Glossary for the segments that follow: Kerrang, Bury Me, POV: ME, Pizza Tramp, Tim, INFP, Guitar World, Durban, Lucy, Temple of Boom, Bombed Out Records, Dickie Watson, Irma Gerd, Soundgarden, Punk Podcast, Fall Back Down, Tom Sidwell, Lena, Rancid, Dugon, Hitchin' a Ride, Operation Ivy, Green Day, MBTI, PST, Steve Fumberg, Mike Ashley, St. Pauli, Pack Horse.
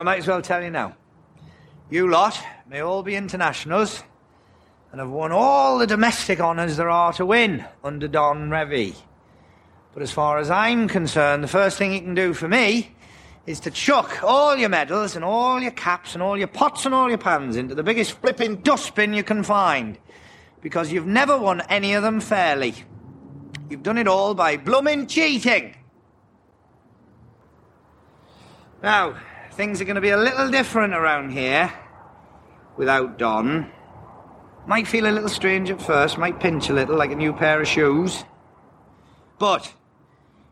I might as well tell you now. You lot may all be internationals and have won all the domestic honours there are to win under Don Revie. But as far as I'm concerned, the first thing you can do for me is to chuck all your medals and all your caps and all your pots and all your pans into the biggest flipping dustbin you can find, because you've never won any of them fairly. You've done it all by blooming cheating. Now, things are going to be a little different around here without Don. Might feel a little strange at first, might pinch a little like a new pair of shoes. But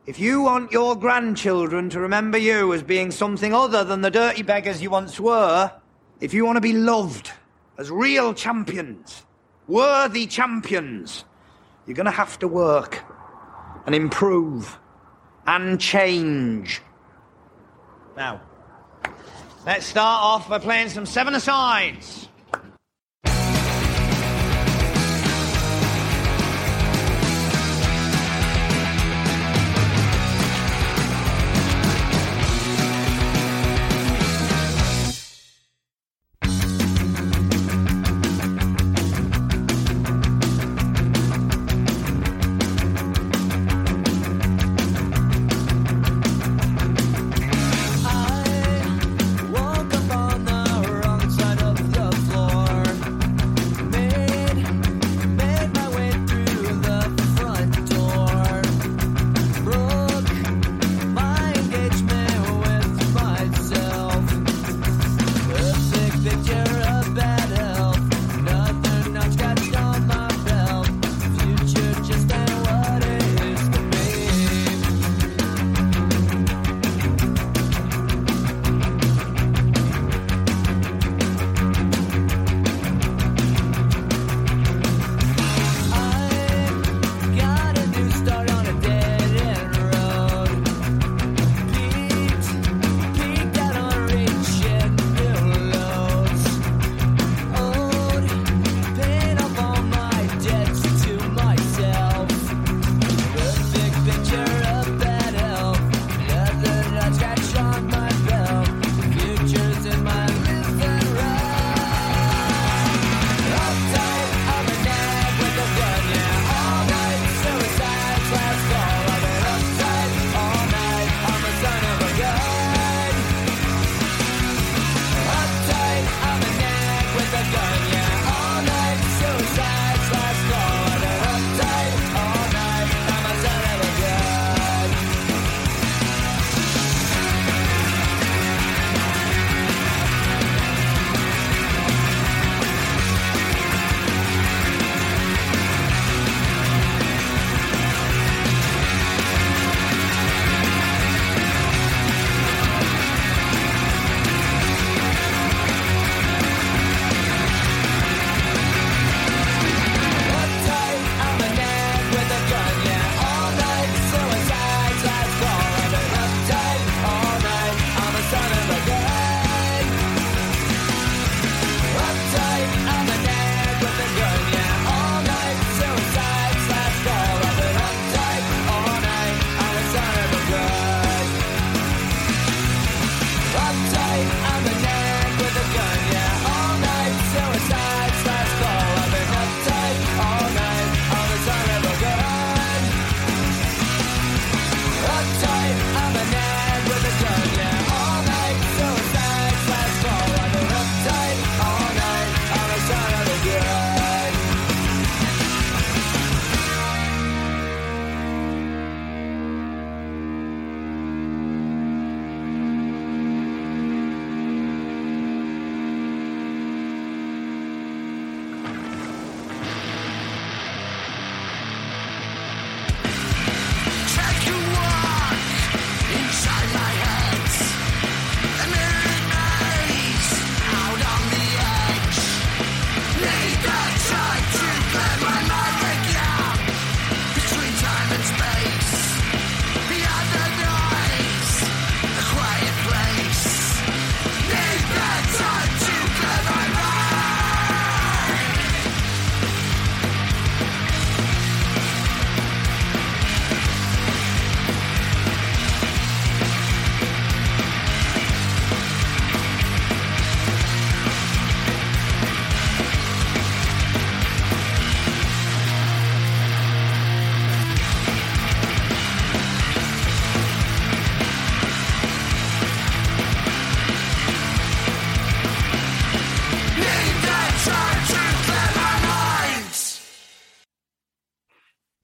if you want your grandchildren to remember you as being something other than the dirty beggars you once were, if you want to be loved as real champions, worthy champions, you're going to have to work and improve and change. Now, let's start off by playing some seven-a-sides.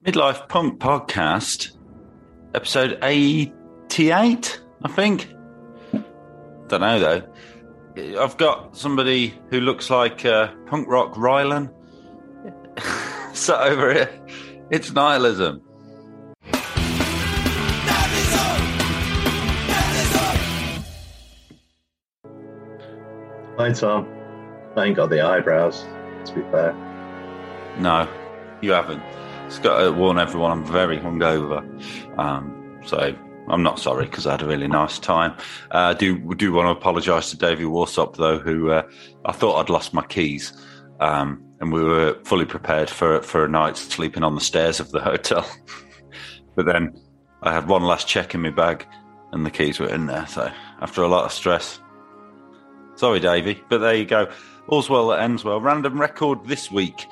Midlife Punk Podcast, episode 88, I think. Don't know, though. I've got somebody who looks like punk rock Rylan sat over here. It's nihilism. Hi, Tom. I ain't got the eyebrows, to be fair. No, you haven't. It's got to warn everyone I'm very hungover, so I'm not sorry because I had a really nice time. I do want to apologise to Davey Warsop, though, who I thought I'd lost my keys, and we were fully prepared for a night sleeping on the stairs of the hotel. But then I had one last check in my bag and the keys were in there, so after a lot of stress. Sorry, Davey, but there you go. All's well that ends well. Random record this week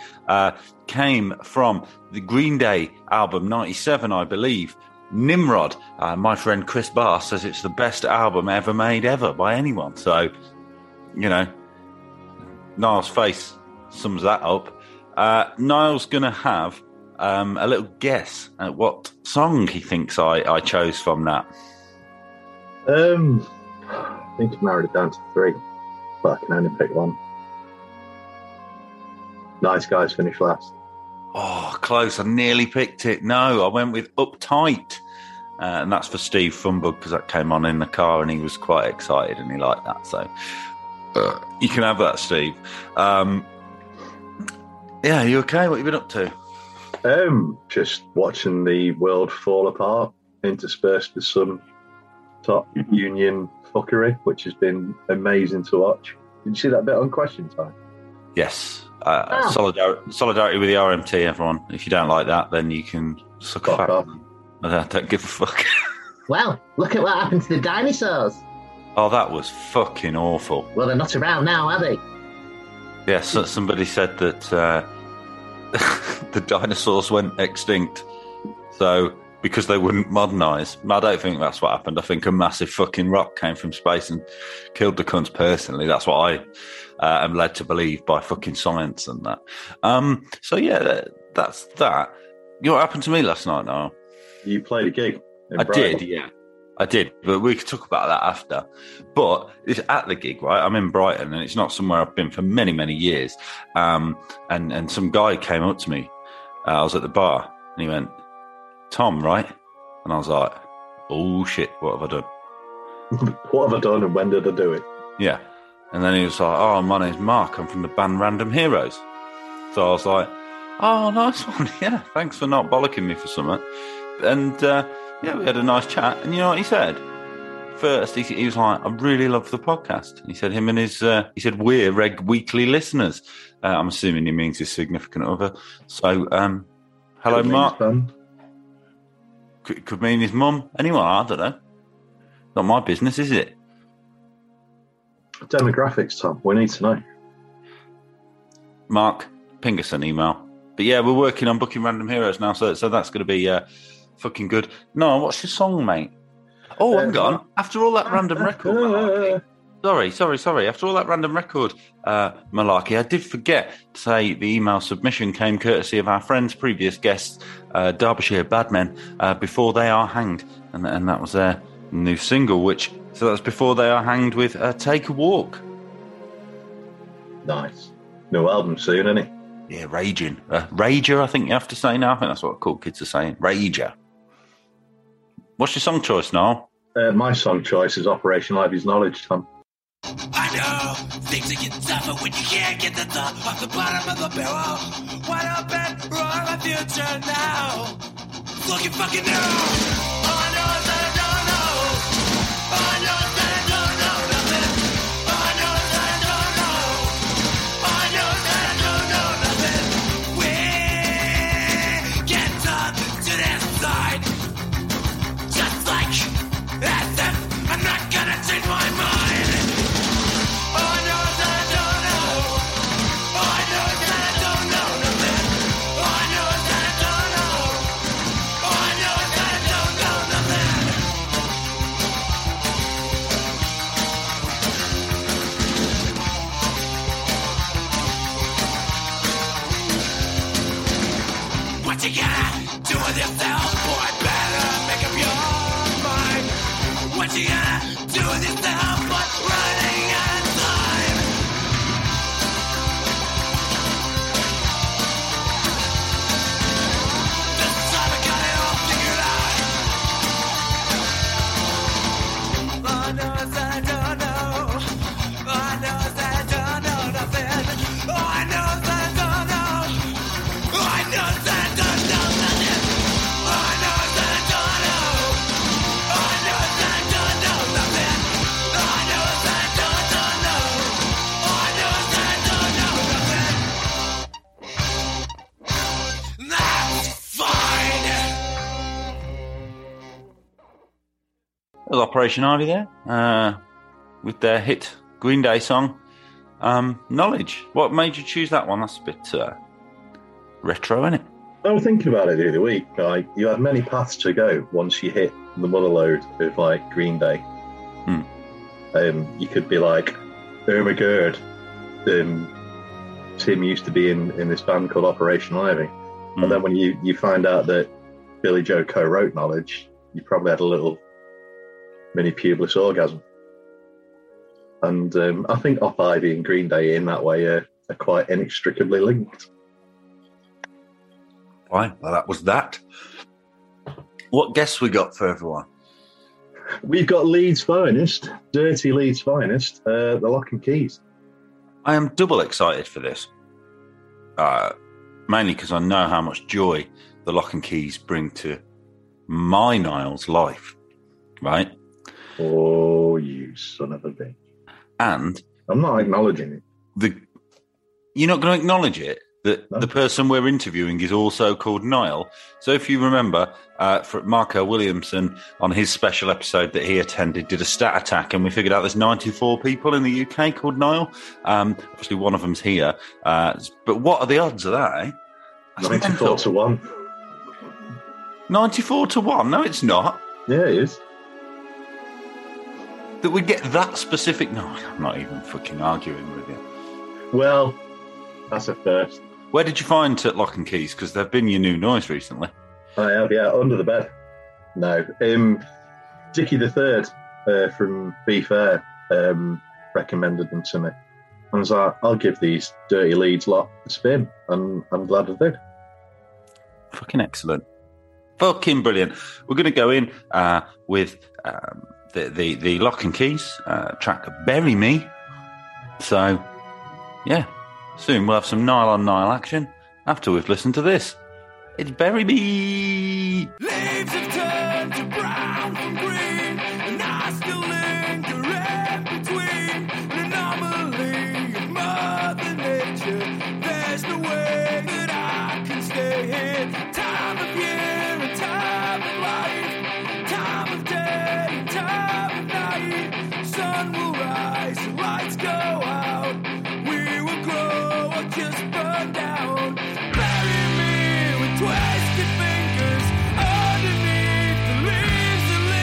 came from the Green Day album, 97, I believe, Nimrod. My friend Chris Barr says it's the best album ever made ever by anyone. So, you know, Niall's face sums that up. Niall's going to have a little guess at what song he thinks I chose from that. I think I've narrowed it down to three, but I can only pick one. Nice Guys finish last. Oh, close. I nearly picked it. No, I went with Uptight. And that's for Steve Fumberg because that came on in the car and he was quite excited and he liked that. So you can have that, Steve. Yeah, you okay? What have you been up to? Just watching the world fall apart, interspersed with some top union fuckery, which has been amazing to watch. Did you see that bit on Question Time? Yes. Solidarity with the RMT, everyone. If you don't like that, then you can suck off. I don't give a fuck. Well, look at what happened to the dinosaurs. Oh, that was fucking awful. Well, they're not around now, are they? Yeah, so somebody said that the dinosaurs went extinct, so because they wouldn't modernise. I don't think that's what happened. I think a massive fucking rock came from space and killed the cunts personally. That's what I... I'm led to believe by fucking science and that. So, yeah, that's that. You know what happened to me last night, Niall? You played a gig. I did, but we could talk about that after. But it's at the gig, right? I'm in Brighton, and it's not somewhere I've been for many, many years. And some guy came up to me. I was at the bar, and he went, "Tom, right?" And I was like, "Oh, shit, what have I done?" What have I done, and when did I do it? Yeah. And then he was like, "Oh, my name's Mark. I'm from the band Random Heroes." So I was like, "Oh, nice one. Yeah, thanks for not bollocking me for something." And, yeah, we had a nice chat. And you know what he said? First, he was like, "I really love the podcast." He said, we're weekly listeners. I'm assuming he means his significant other. So, hello, Mark. Could mean his mum. Anyone, I don't know. Not my business, is it? Demographics, Tom. We need to know. Mark, ping us an email. But yeah, we're working on booking Random Heroes now, so that's going to be fucking good. No, what's your song, mate? Oh, I'm gone. After all that random record malarkey. Sorry. After all that random record malarkey, I did forget to say the email submission came courtesy of our friends, previous guests, Derbyshire Badmen, Before They Are Hanged. And that was their new single, which... So that's Before They Are Hanged with Take a Walk. Nice. New album soon, isn't it? Yeah, Raging. Rager, I think you have to say now. I think that's what cool kids are saying. Rager. What's your song choice, Niall? My song choice is Operation Ivy's Knowledge, Tom. I know things are getting tougher when you can't get the thought off the bottom of the barrel. What up and wrong my future now? Looking fucking new. Oh, I know it's not. yourself or I better make up your mind. What you gonna do with yourself? What's running out of time? This time I got it all figured out. Lord knows I don't know. Lord knows I don't know nothing. Oh, I know I don't know. Oh, I know I don't know nothing. Oh, I know I don't know. Oh, I know I don't know nothing. Oh, I know I don't know. Oh, I know I don't know nothing. That's fine. That was Operation Ivy there, with their hit Green Day song, Knowledge. What made you choose that one? That's a bit retro, isn't it? I was thinking about it the other week. Like, you had many paths to go once you hit the mother load of like Green Day. Hmm. You could be like Irma Gerd. Tim used to be in this band called Operation Ivy, and then when you find out that Billy Joe co-wrote Knowledge, you probably had a little mini pubeless orgasm. And I think Op Ivy and Green Day in that way are quite inextricably linked. Fine. Well, that was that. What guests we got for everyone? We've got Leeds' finest, dirty Leeds' finest, the Lock and Keys. I am double excited for this, mainly because I know how much joy the Lock and Keys bring to my Niall's life, right? Oh, you son of a bitch. And I'm not acknowledging it. You're not going to acknowledge it, that the person we're interviewing is also called Niall. So if you remember, Marco Williamson, on his special episode that he attended, did a stat attack, and we figured out there's 94 people in the UK called Niall. Obviously, one of them's here. But what are the odds of that, eh? That's 94 mental. To 1. 94 to 1? No, it's not. Yeah, it is. That we get that specific... No, I'm not even fucking arguing with you. Well, that's a first. Where did you find Lock and Keys? Because they've been your new noise recently. I have, yeah. Under the bed. No. Dickie the Third from Be Fair recommended them to me. I was like, I'll give these dirty Leeds lot a spin, and I'm glad I did. Fucking excellent. Fucking brilliant. We're going to go in with... The Lock and Keys track Bury Me. So, yeah, soon we'll have some Niall on Niall action after we've listened to this. It's Bury Me! Leaves have turned to brown and green, and I still linger in between an anomaly of Mother Nature. There's no way that I can stay here. Time of year and time of life, time of day. Time of night, sun will rise, lights go out. We will grow or just burn down. Bury me with twisted fingers underneath the leaves.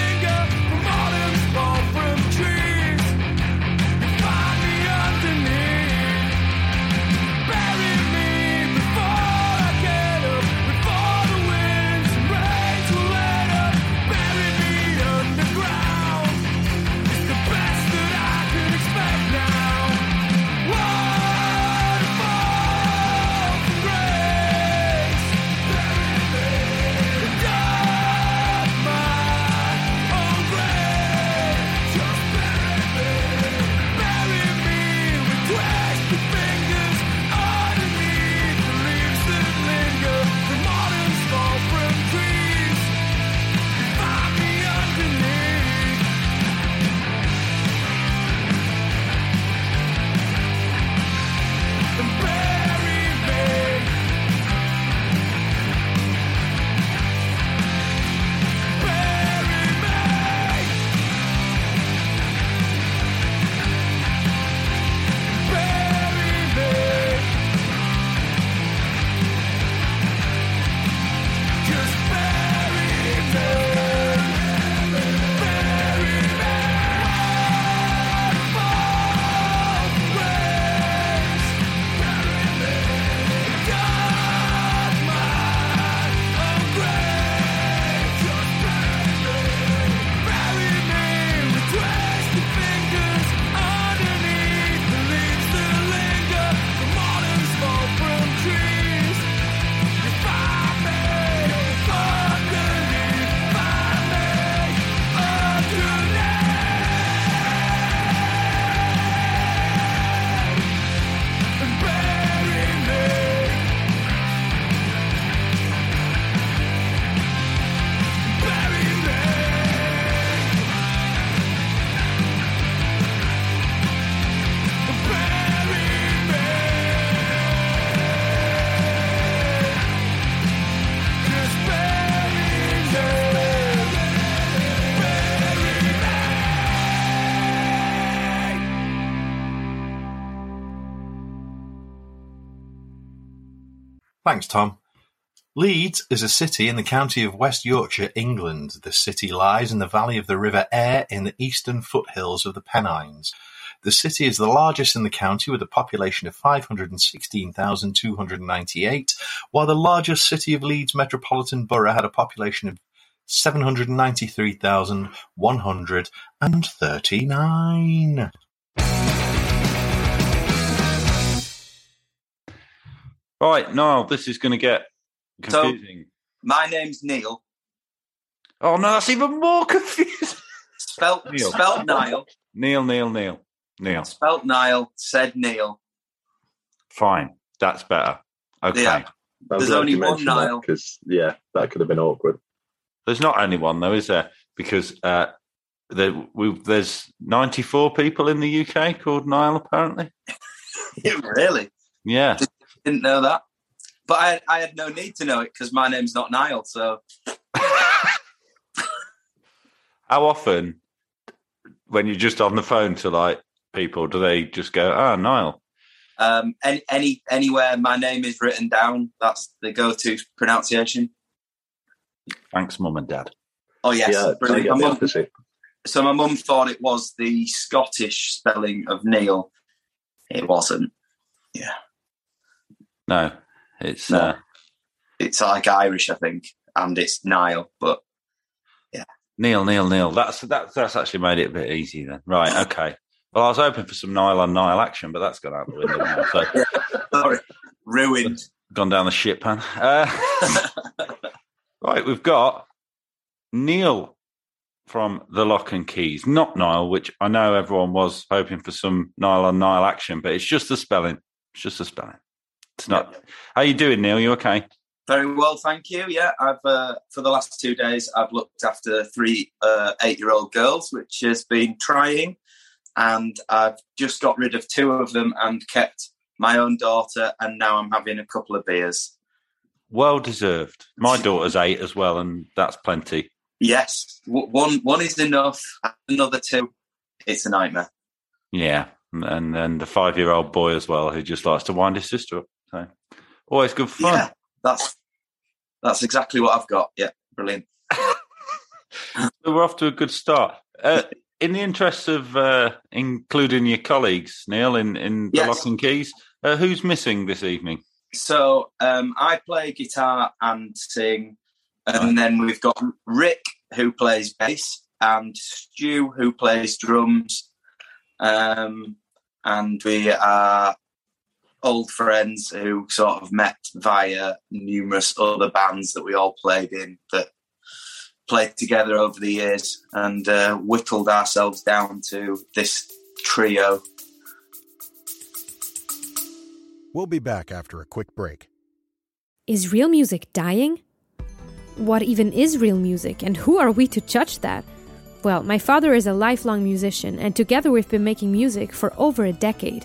Thanks, Tom. Leeds is a city in the county of West Yorkshire, England. The city lies in the valley of the River Aire in the eastern foothills of the Pennines. The city is the largest in the county with a population of 516,298, while the largest city of Leeds Metropolitan Borough had a population of 793,139. Right, Niall, this is going to get confusing. So, my name's Neil. Oh, no, that's even more confusing. Spelt Niall. Neil. Spelt Niall, said Neil. Fine, that's better. Okay. Yeah. There's only one Niall. Because, yeah, that could have been awkward. There's not only one, though, is there? Because there's 94 people in the UK called Niall, apparently. Really? Yeah. Didn't know that. But I had no need to know it because my name's not Niall, so... How often, when you're just on the phone to, like, people, do they just go, Niall? Anywhere my name is written down, that's the go-to pronunciation. Thanks, Mum and Dad. Oh, yes. Yeah, brilliant. My mum thought it was the Scottish spelling of Neil. It wasn't. Yeah. No, it's like Irish, I think, and it's Niall, but yeah. Neil. That's actually made it a bit easy then. Right, okay. Well, I was hoping for some Niall on Niall action, but that's gone out the window now. So. Sorry, ruined. Gone down the shit pan. Right, we've got Neil from the Lock and Keys, not Niall, which I know everyone was hoping for some Niall on Niall action, but it's just the spelling. It's not. Yeah. How you doing, Neil? You okay? Very well, thank you. Yeah, I've for the last 2 days I've looked after three 8-year-old girls, which has been trying, and I've just got rid of two of them and kept my own daughter, and now I'm having a couple of beers. Well deserved. My daughter's 8 as well, and that's plenty. Yes, one is enough. Another two, it's a nightmare. Yeah, and then the 5-year-old boy as well, who just likes to wind his sister up. So always good fun. Yeah, that's exactly what I've got. Yeah, brilliant. So we're off to a good start. In the interests of including your colleagues, Neil, in the Lock and Keys, who's missing this evening? So I play guitar and sing, and then we've got Rick, who plays bass, and Stu, who plays drums, and we are old friends who sort of met via numerous other bands that we all played together over the years, and whittled ourselves down to this trio. We'll be back after a quick break. Is real music dying? What even is real music, and who are we to judge that? Well, my father is a lifelong musician, and together we've been making music for over a decade.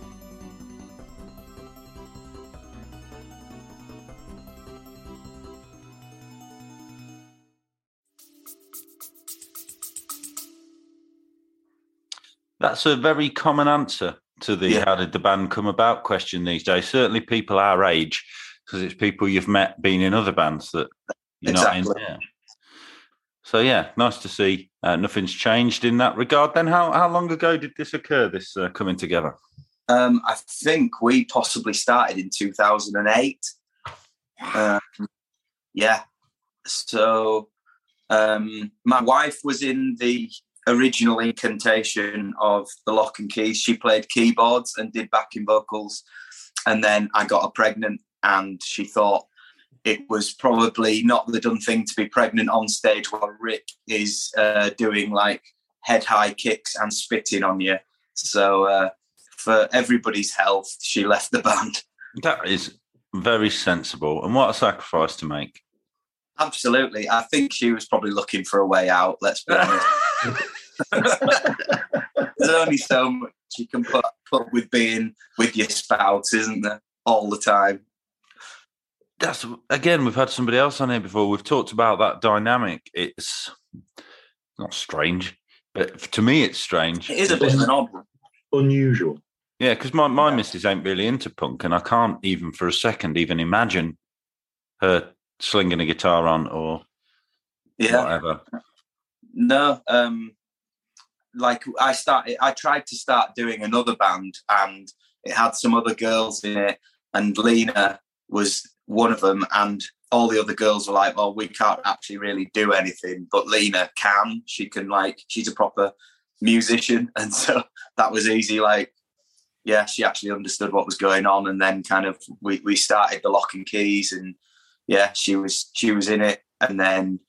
That's a very common answer to the how did the band come about question these days. Certainly people our age, because it's people you've met being in other bands that you're not in. Yeah. So, yeah, nice to see nothing's changed in that regard. Then how long ago did this occur, this coming together? I think we possibly started in 2008. So my wife was in the original incantation of the Lock and Keys. She played keyboards and did backing vocals, and then I got her pregnant, and she thought it was probably not the done thing to be pregnant on stage while Rick is doing like head high kicks and spitting on you. So for everybody's health, she left the band. That is very sensible, and what a sacrifice to make. Absolutely. I think she was probably looking for a way out, let's be honest. There's only so much you can put with being with your spouse, isn't there, all the time. That's, again, we've had somebody else on here before. We've talked about that dynamic. It's not strange, but to me it's strange. It is a bit of an odd one. Unusual. Yeah, because my missus ain't really into punk, and I can't even for a second even imagine her slinging a guitar on or whatever. No, I tried to start doing another band, and it had some other girls in it, and Lena was one of them, and all the other girls were like, well, we can't actually really do anything, but Lena can. She can, like, she's a proper musician, and so that was easy. Like, yeah, she actually understood what was going on, and then kind of we started the Lock and Keys, and yeah, she was in it, and then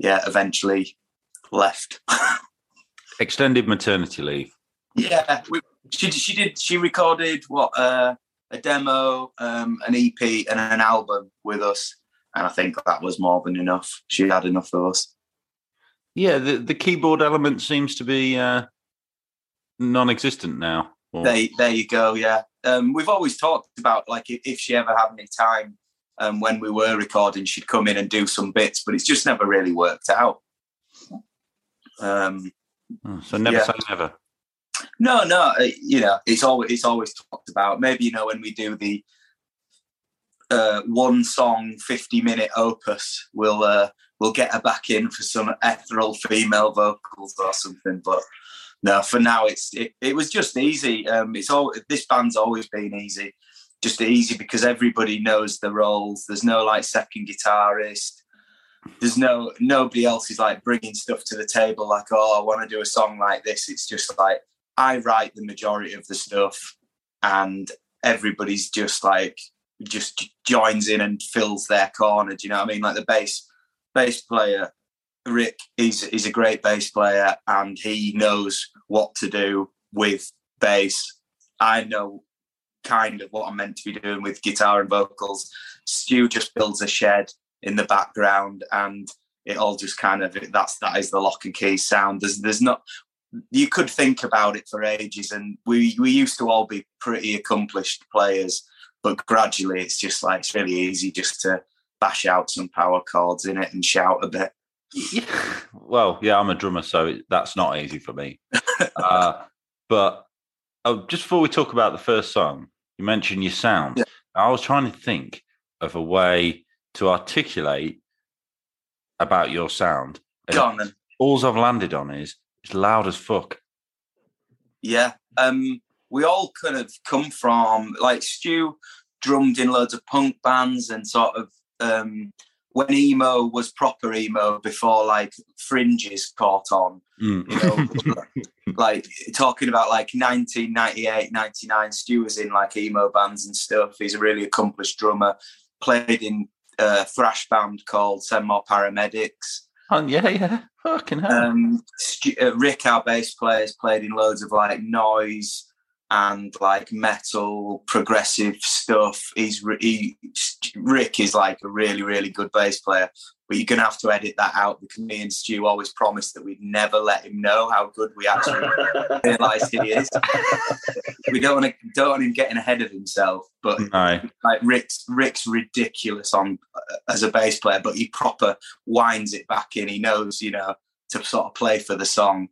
eventually left. Extended maternity leave. Yeah, she did. She recorded a demo, an EP, and an album with us, and I think that was more than enough. She had enough of us. Yeah, the keyboard element seems to be non-existent now. Or... There you go. Yeah, we've always talked about, like, if she ever had any time when we were recording, she'd come in and do some bits, but it's just never really worked out. So never say never. No, it's always talked about. Maybe, when we do the one song 50-minute opus, we'll get her back in for some ethereal female vocals or something. But no, for now it was just easy. This band's always been easy, just easy because everybody knows the roles. There's no like second guitarist. There's nobody else is like bringing stuff to the table like, oh, I want to do a song like this. It's just like I write the majority of the stuff and everybody's just like joins in and fills their corner. Do you know what I mean? Like the bass player, Rick, he's a great bass player and he knows what to do with bass. I know kind of what I'm meant to be doing with guitar and vocals. Stu just builds a shed in the background, and it all just kind of that is the Lock and Key sound. There's not, you could think about it for ages, and we used to all be pretty accomplished players, but gradually it's just like it's really easy just to bash out some power chords in it and shout a bit. Yeah. Well, yeah, I'm a drummer, so that's not easy for me. but just before we talk about the first song, you mentioned your sound. Yeah. I was trying to think of a way to articulate about your sound. All I've landed on is it's loud as fuck. Yeah. We all kind of come from, like, Stu drummed in loads of punk bands and sort of when emo was proper emo before, like, fringes caught on, like talking about like 1998, 99, Stu was in like emo bands and stuff. He's a really accomplished drummer, played in a thrash band called Send More Paramedics. Oh, yeah. Fucking hell. Rick, our bass player, has played in loads of like noise and like metal, progressive stuff. Rick is like a really, really good bass player, but you're going to have to edit that out because me and Stu always promised that we'd never let him know how good we actually realise he is. We don't want him getting ahead of himself, but like Rick's ridiculous on as a bass player, but he proper winds it back in. He knows, to sort of play for the song.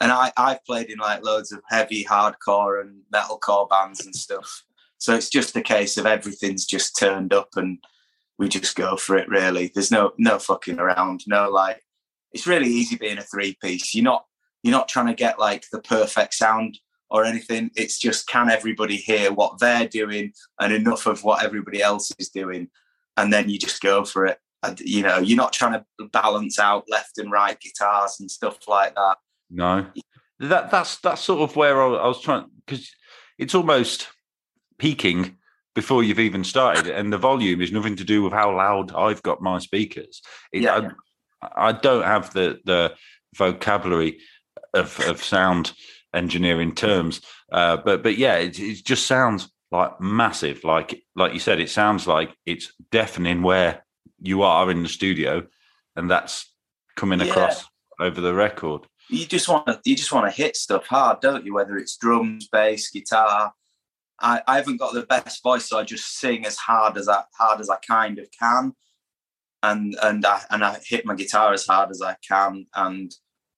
And I've played in like loads of heavy hardcore and metalcore bands and stuff. So it's just a case of everything's just turned up and we just go for it, really. There's no fucking around. No, like, it's really easy being a three-piece. You're not trying to get like the perfect sound or anything. It's just, can everybody hear what they're doing and enough of what everybody else is doing? And then you just go for it. And, you're not trying to balance out left and right guitars and stuff like that. No, that's sort of where I was trying, because it's almost peaking before you've even started, and the volume is nothing to do with how loud I've got my speakers. I don't have the vocabulary of sound engineering terms, but yeah, it just sounds like massive. Like you said, it sounds like it's deafening where you are in the studio, and that's coming across over the record. You just want to hit stuff hard, don't you? Whether it's drums, bass, guitar. I haven't got the best voice, so I just sing as hard as I kind of can, and I hit my guitar as hard as I can, and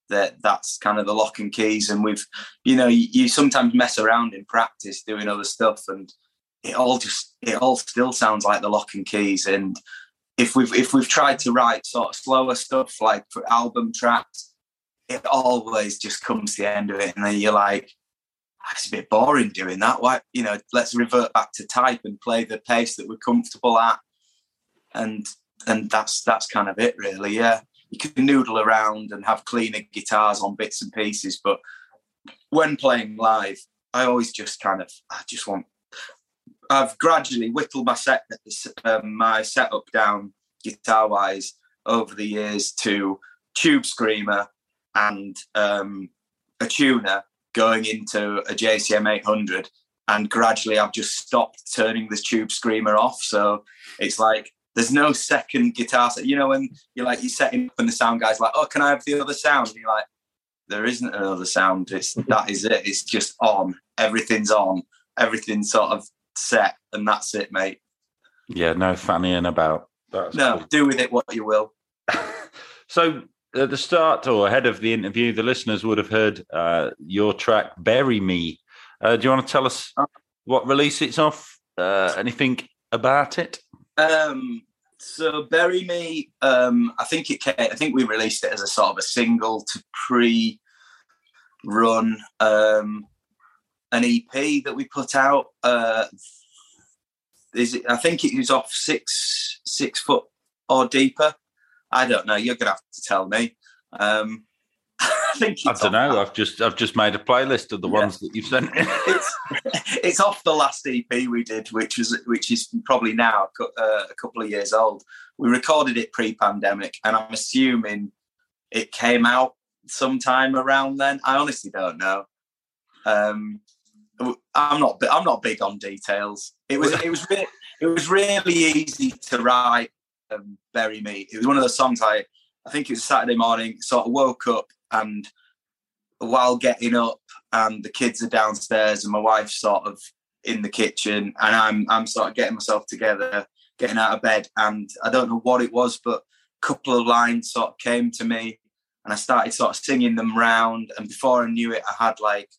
that's kind of the Lock and Keys. And we've, you know, you sometimes mess around in practice doing other stuff, and it all still sounds like the Lock and Keys. And if we've tried to write sort of slower stuff like for album tracks, it always just comes to the end of it, and then you're like, it's a bit boring doing that. Why, you know, let's revert back to type and play the pace that we're comfortable at, and that's kind of it, really. Yeah, you can noodle around and have cleaner guitars on bits and pieces, but when playing live, I always just kind of, I've gradually whittled my setup down guitar wise over the years to tube screamer and a tuner, going into a JCM 800, and gradually I've just stopped turning the tube screamer off. So it's like there's no second guitar set. You know, when you're like, you're setting up and the sound guy's like, oh, can I have the other sound? And you're like, there isn't another sound. That is it. It's just on. Everything's on. Everything's sort of set, and that's it, mate. Yeah, no fannying about. That's no, cool. Do with it what you will. So, at the start or ahead of the interview, the listeners would have heard your track, Bury Me. Do you want to tell us what release it's off? Anything about it? So Bury Me, I think we released it as a sort of a single to pre-run an EP that we put out. I think it was off six Foot or Deeper. I don't know. You're going to have to tell me. I don't know. I've just made a playlist of the ones that you've sent. It's off the last EP we did, which is probably now a couple of years old. We recorded it pre-pandemic, and I'm assuming it came out sometime around then. I honestly don't know. I'm not big on details. It was really easy to write. Bury Me. It was one of those songs I think it was Saturday morning, sort of woke up, and while getting up, and the kids are downstairs and my wife's sort of in the kitchen, and I'm sort of getting myself together, getting out of bed, and I don't know what it was, but a couple of lines sort of came to me, and I started sort of singing them round, and before I knew it, I had like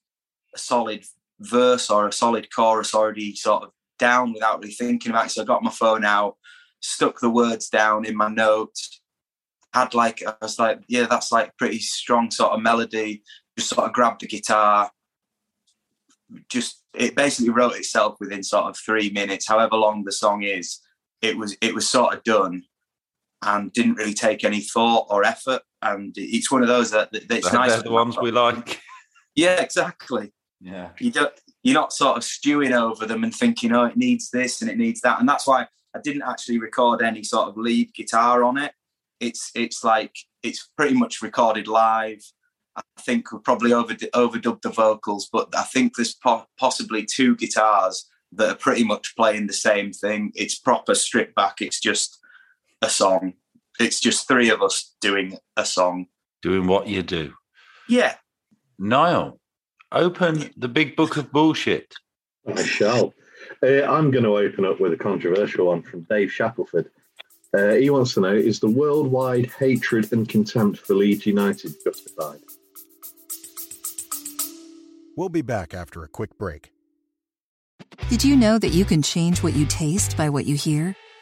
a solid verse or a solid chorus already sort of down without really thinking about it. So I got my phone out, stuck the words down in my notes, I was like, that's like pretty strong sort of melody, just sort of grabbed the guitar, just, it basically wrote itself within sort of 3 minutes, however long the song is, it was sort of done, and didn't really take any thought or effort, and it's one of those that's nice. They're the ones we like. Yeah, exactly. Yeah. You're not sort of stewing over them and thinking, oh, it needs this and it needs that, and that's why I didn't actually record any sort of lead guitar on it. It's like, it's pretty much recorded live. I think we probably overdubbed the vocals, but I think there's possibly two guitars that are pretty much playing the same thing. It's proper stripped back. It's just a song. It's just three of us doing a song. Doing what you do. Yeah. Niall, open the big book of bullshit. I shall. I'm going to open up with a controversial one from Dave Shackelford. He wants to know, is the worldwide hatred and contempt for Leeds United justified? We'll be back after a quick break. Did you know that you can change what you taste by what you hear?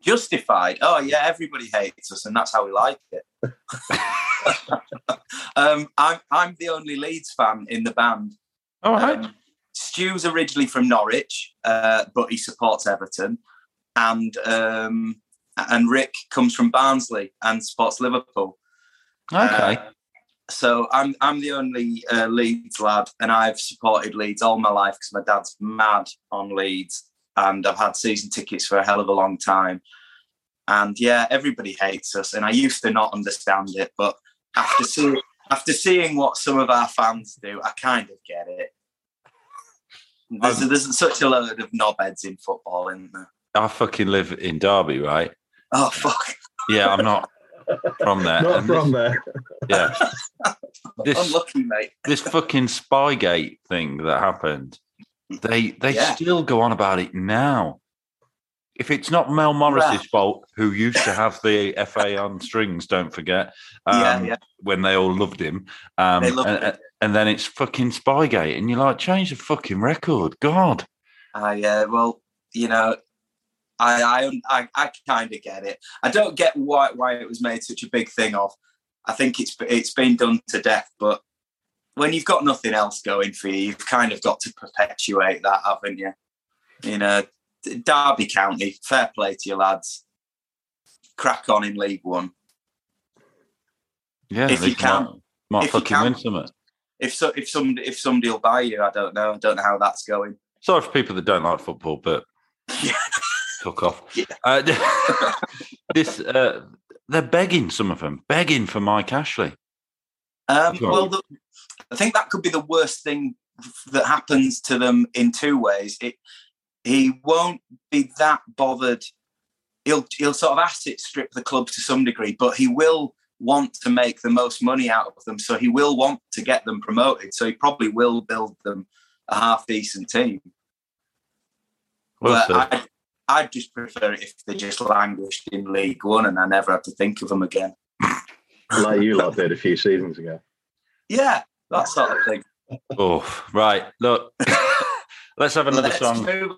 Justified. Oh yeah, everybody hates us, and that's how we like it. I'm the only Leeds fan in the band. All right. Stu's originally from Norwich, but he supports Everton, and Rick comes from Barnsley and supports Liverpool. Okay. So I'm the only Leeds lad, and I've supported Leeds all my life because my dad's mad on Leeds, and I've had season tickets for a hell of a long time. And yeah, everybody hates us, and I used to not understand it, but after seeing what some of our fans do, I kind of get it. There's such a load of knobheads in football, isn't there? I fucking live in Derby, right? Oh fuck! Yeah, I'm not from there. Yeah. Unlucky, mate. This fucking Spygate thing that happened. They still go on about it now. If it's not Mel Morris's fault, who used to have the FA on strings, don't forget, when they all loved him. They loved him. And then it's fucking Spygate, and you're like, change the fucking record, God. I kind of get it. I don't get why it was made such a big thing of. I think it's been done to death, but when you've got nothing else going for you, you've kind of got to perpetuate that, haven't you? You know, Derby County, fair play to your lads. Crack on in League One. Yeah, if you can, might fucking win something. If somebody will buy you, I don't know. I don't know how that's going. Sorry for people that don't like football, but fuck off. Yeah. They're begging, some of them, begging for Mike Ashley. I think that could be the worst thing that happens to them in two ways. He won't be that bothered. He'll sort of asset strip the club to some degree, but he will want to make the most money out of them. So he will want to get them promoted. So he probably will build them a half-decent team. Well, but I'd just prefer it if they just languished in League One and I never had to think of them again. Like you lot did a few seasons ago. Yeah, that sort of thing. Oh, right. Look, Let's have another song.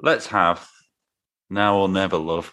Let's have Now or Never Love.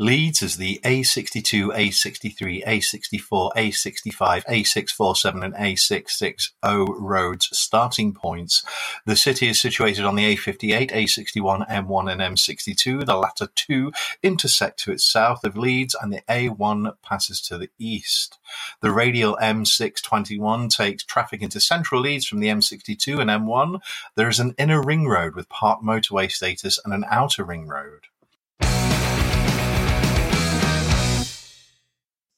Leads as the A62, A63, A64, A65, A647 and A660 roads starting points. The city is situated on the A58, A61, M1 and M62. The latter two intersect to its south of Leeds and the A1 passes to the east. The radial M621 takes traffic into central Leeds from the M62 and M1. There is an inner ring road with part motorway status and an outer ring road.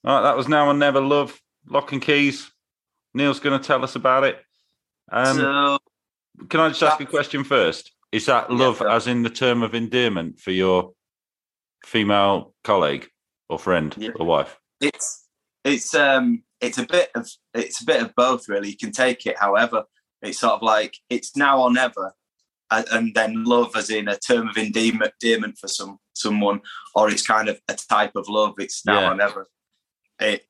All right, that was Now and Never Love, Lock and Keys. Neil's going to tell us about it. So, can I just ask a question first? Is that love as in the term of endearment for your female colleague or friend or wife? It's a bit of both, really. You can take it however. It's sort of like it's now or never, and then love as in a term of endearment for someone, or it's kind of a type of love. It's now or never. It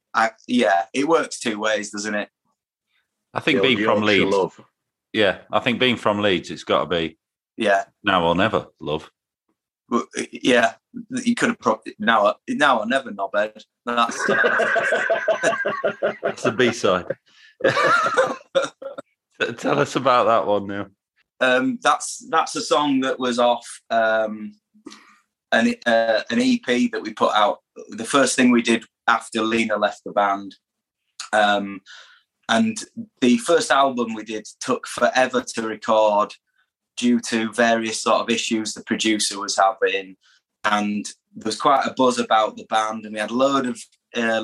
works two ways, doesn't it? I think being from Leeds, love. Yeah, I think being from Leeds, it's got to be now or never love. Well, yeah, you could have probably now or never knobhead. That's the B-side. Tell us about that one now. That's a song that was off an EP that we put out. The first thing we did after Lena left the band. And the first album we did took forever to record due to various sort of issues the producer was having. And there was quite a buzz about the band, and we had a load of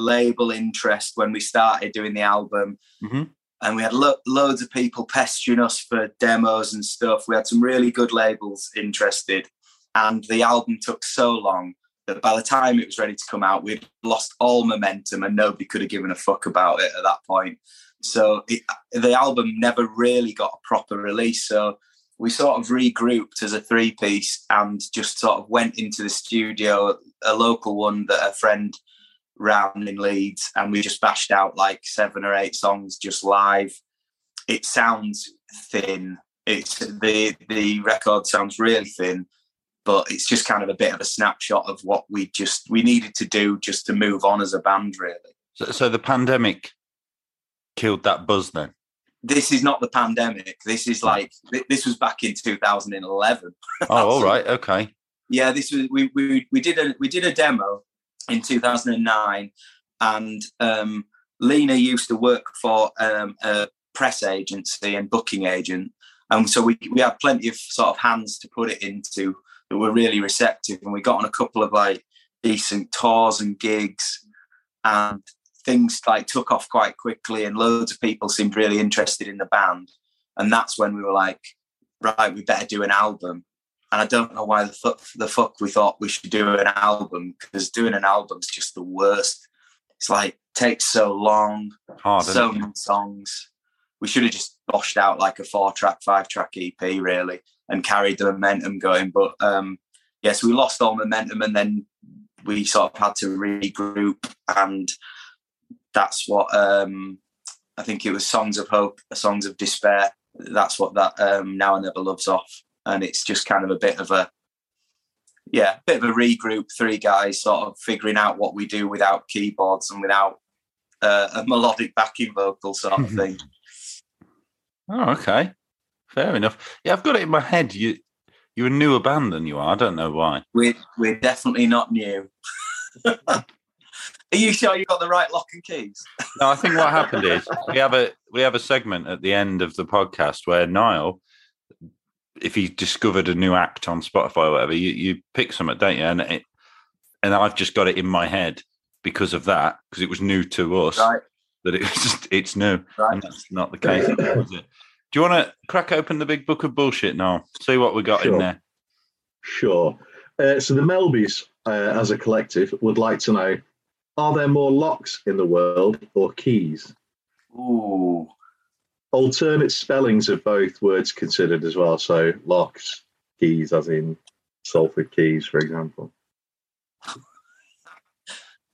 label interest when we started doing the album. Mm-hmm. And we had loads of people pestering us for demos and stuff. We had some really good labels interested, and the album took so long that by the time it was ready to come out, we'd lost all momentum and nobody could have given a fuck about it at that point. So the album never really got a proper release. So we sort of regrouped as a three-piece and just sort of went into the studio, a local one that a friend ran in Leeds, and we just bashed out like 7 or 8 songs just live. It sounds thin. It's the record sounds really thin, but it's just kind of a bit of a snapshot of what we needed to do just to move on as a band, really. So the pandemic killed that buzz then? This is not the pandemic. This is like, this was back in 2011. Oh, all right. Okay. Yeah. This was, we did a demo in 2009, and Lena used to work for a press agency and booking agent. And so we had plenty of sort of hands to put it into that were really receptive, and we got on a couple of like decent tours and gigs, and things like took off quite quickly, and loads of people seemed really interested in the band. And that's when we were like, right, we better do an album. And I don't know why the fuck we thought we should do an album, because doing an album is just the worst. It's like, takes so long, so many songs. We should have just boshed out like a 4-track, 5-track EP, really, and carried the momentum going. But so we lost all momentum, and then we sort of had to regroup. And that's what I think it was Songs of Hope, Songs of Despair. That's what that Now and Never Love's off. And it's just kind of a bit of a regroup. 3 guys sort of figuring out what we do without keyboards and without a melodic backing vocal sort of thing. Oh, okay. Fair enough. Yeah, I've got it in my head. You're a newer band than you are. I don't know why. We're definitely not new. Are you sure you got the right Lock and Keys? No, I think what happened is we have a segment at the end of the podcast where Niall, if he discovered a new act on Spotify or whatever, you pick something, don't you? And I've just got it in my head because of that, because it was new to us. Right. That it was just, it's new. Right. And that's not the case, was it? Do you want to crack open the big book of bullshit now? See what we got in there. Sure. So the Melbys, as a collective, would like to know, are there more locks in the world or keys? Ooh. Alternate spellings of both words considered as well. So locks, keys, as in Salford Keys, for example.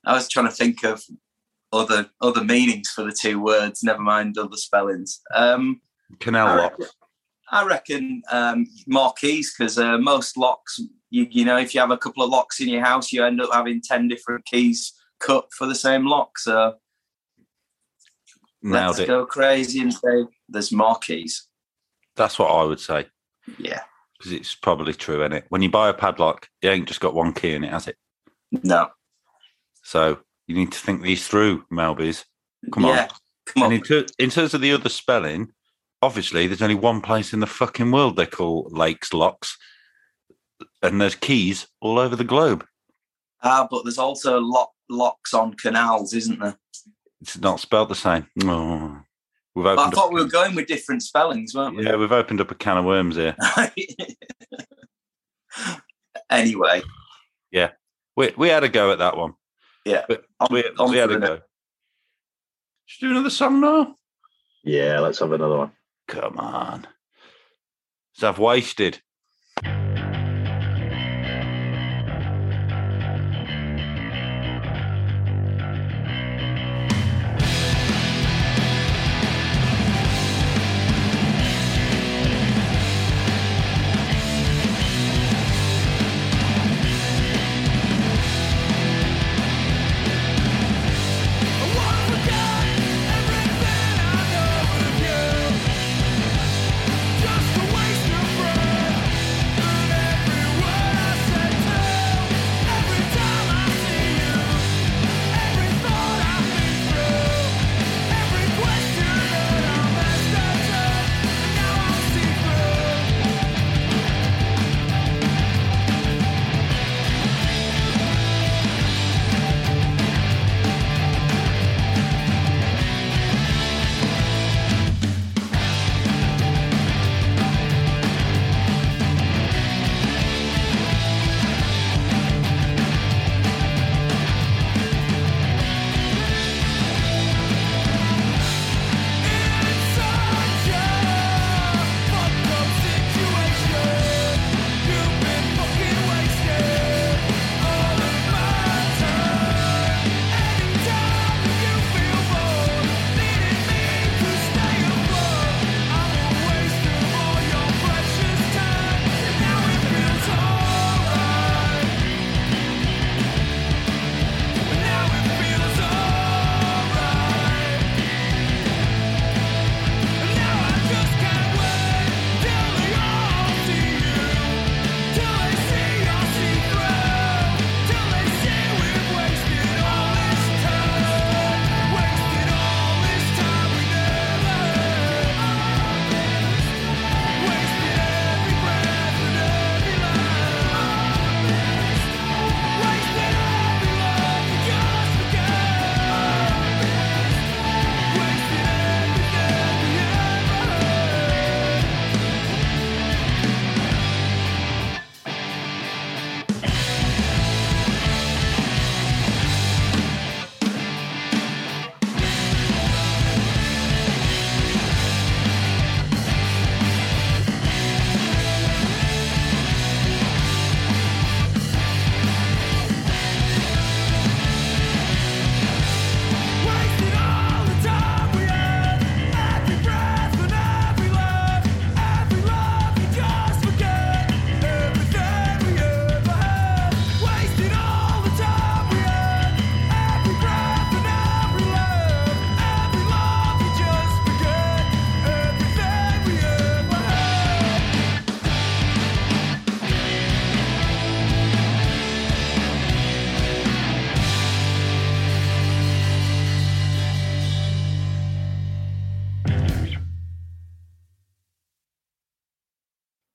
I was trying to think of other meanings for the two words, never mind other spellings. Canal locks. I reckon more keys, because most locks You know, if you have a couple of locks in your house, you end up having 10 different keys cut for the same lock. So nailed let's it. Go crazy and say there's more keys. That's what I would say. Yeah. Because it's probably true, isn't it? When you buy a padlock, it ain't just got one key in it, has it? No. So you need to think these through, Melbys. Come on. And in terms of the other spelling, obviously there's only one place in the fucking world they call lakes locks, and there's keys all over the globe. But there's also locks on canals, isn't there? It's not spelled the same. Oh. I thought we were going with different spellings, weren't we? Yeah, we've opened up a can of worms here. Anyway. Yeah. We had a go at that one. Yeah. But we had a go. Should we do another song now? Yeah, let's have another one. Come on. So I've wasted.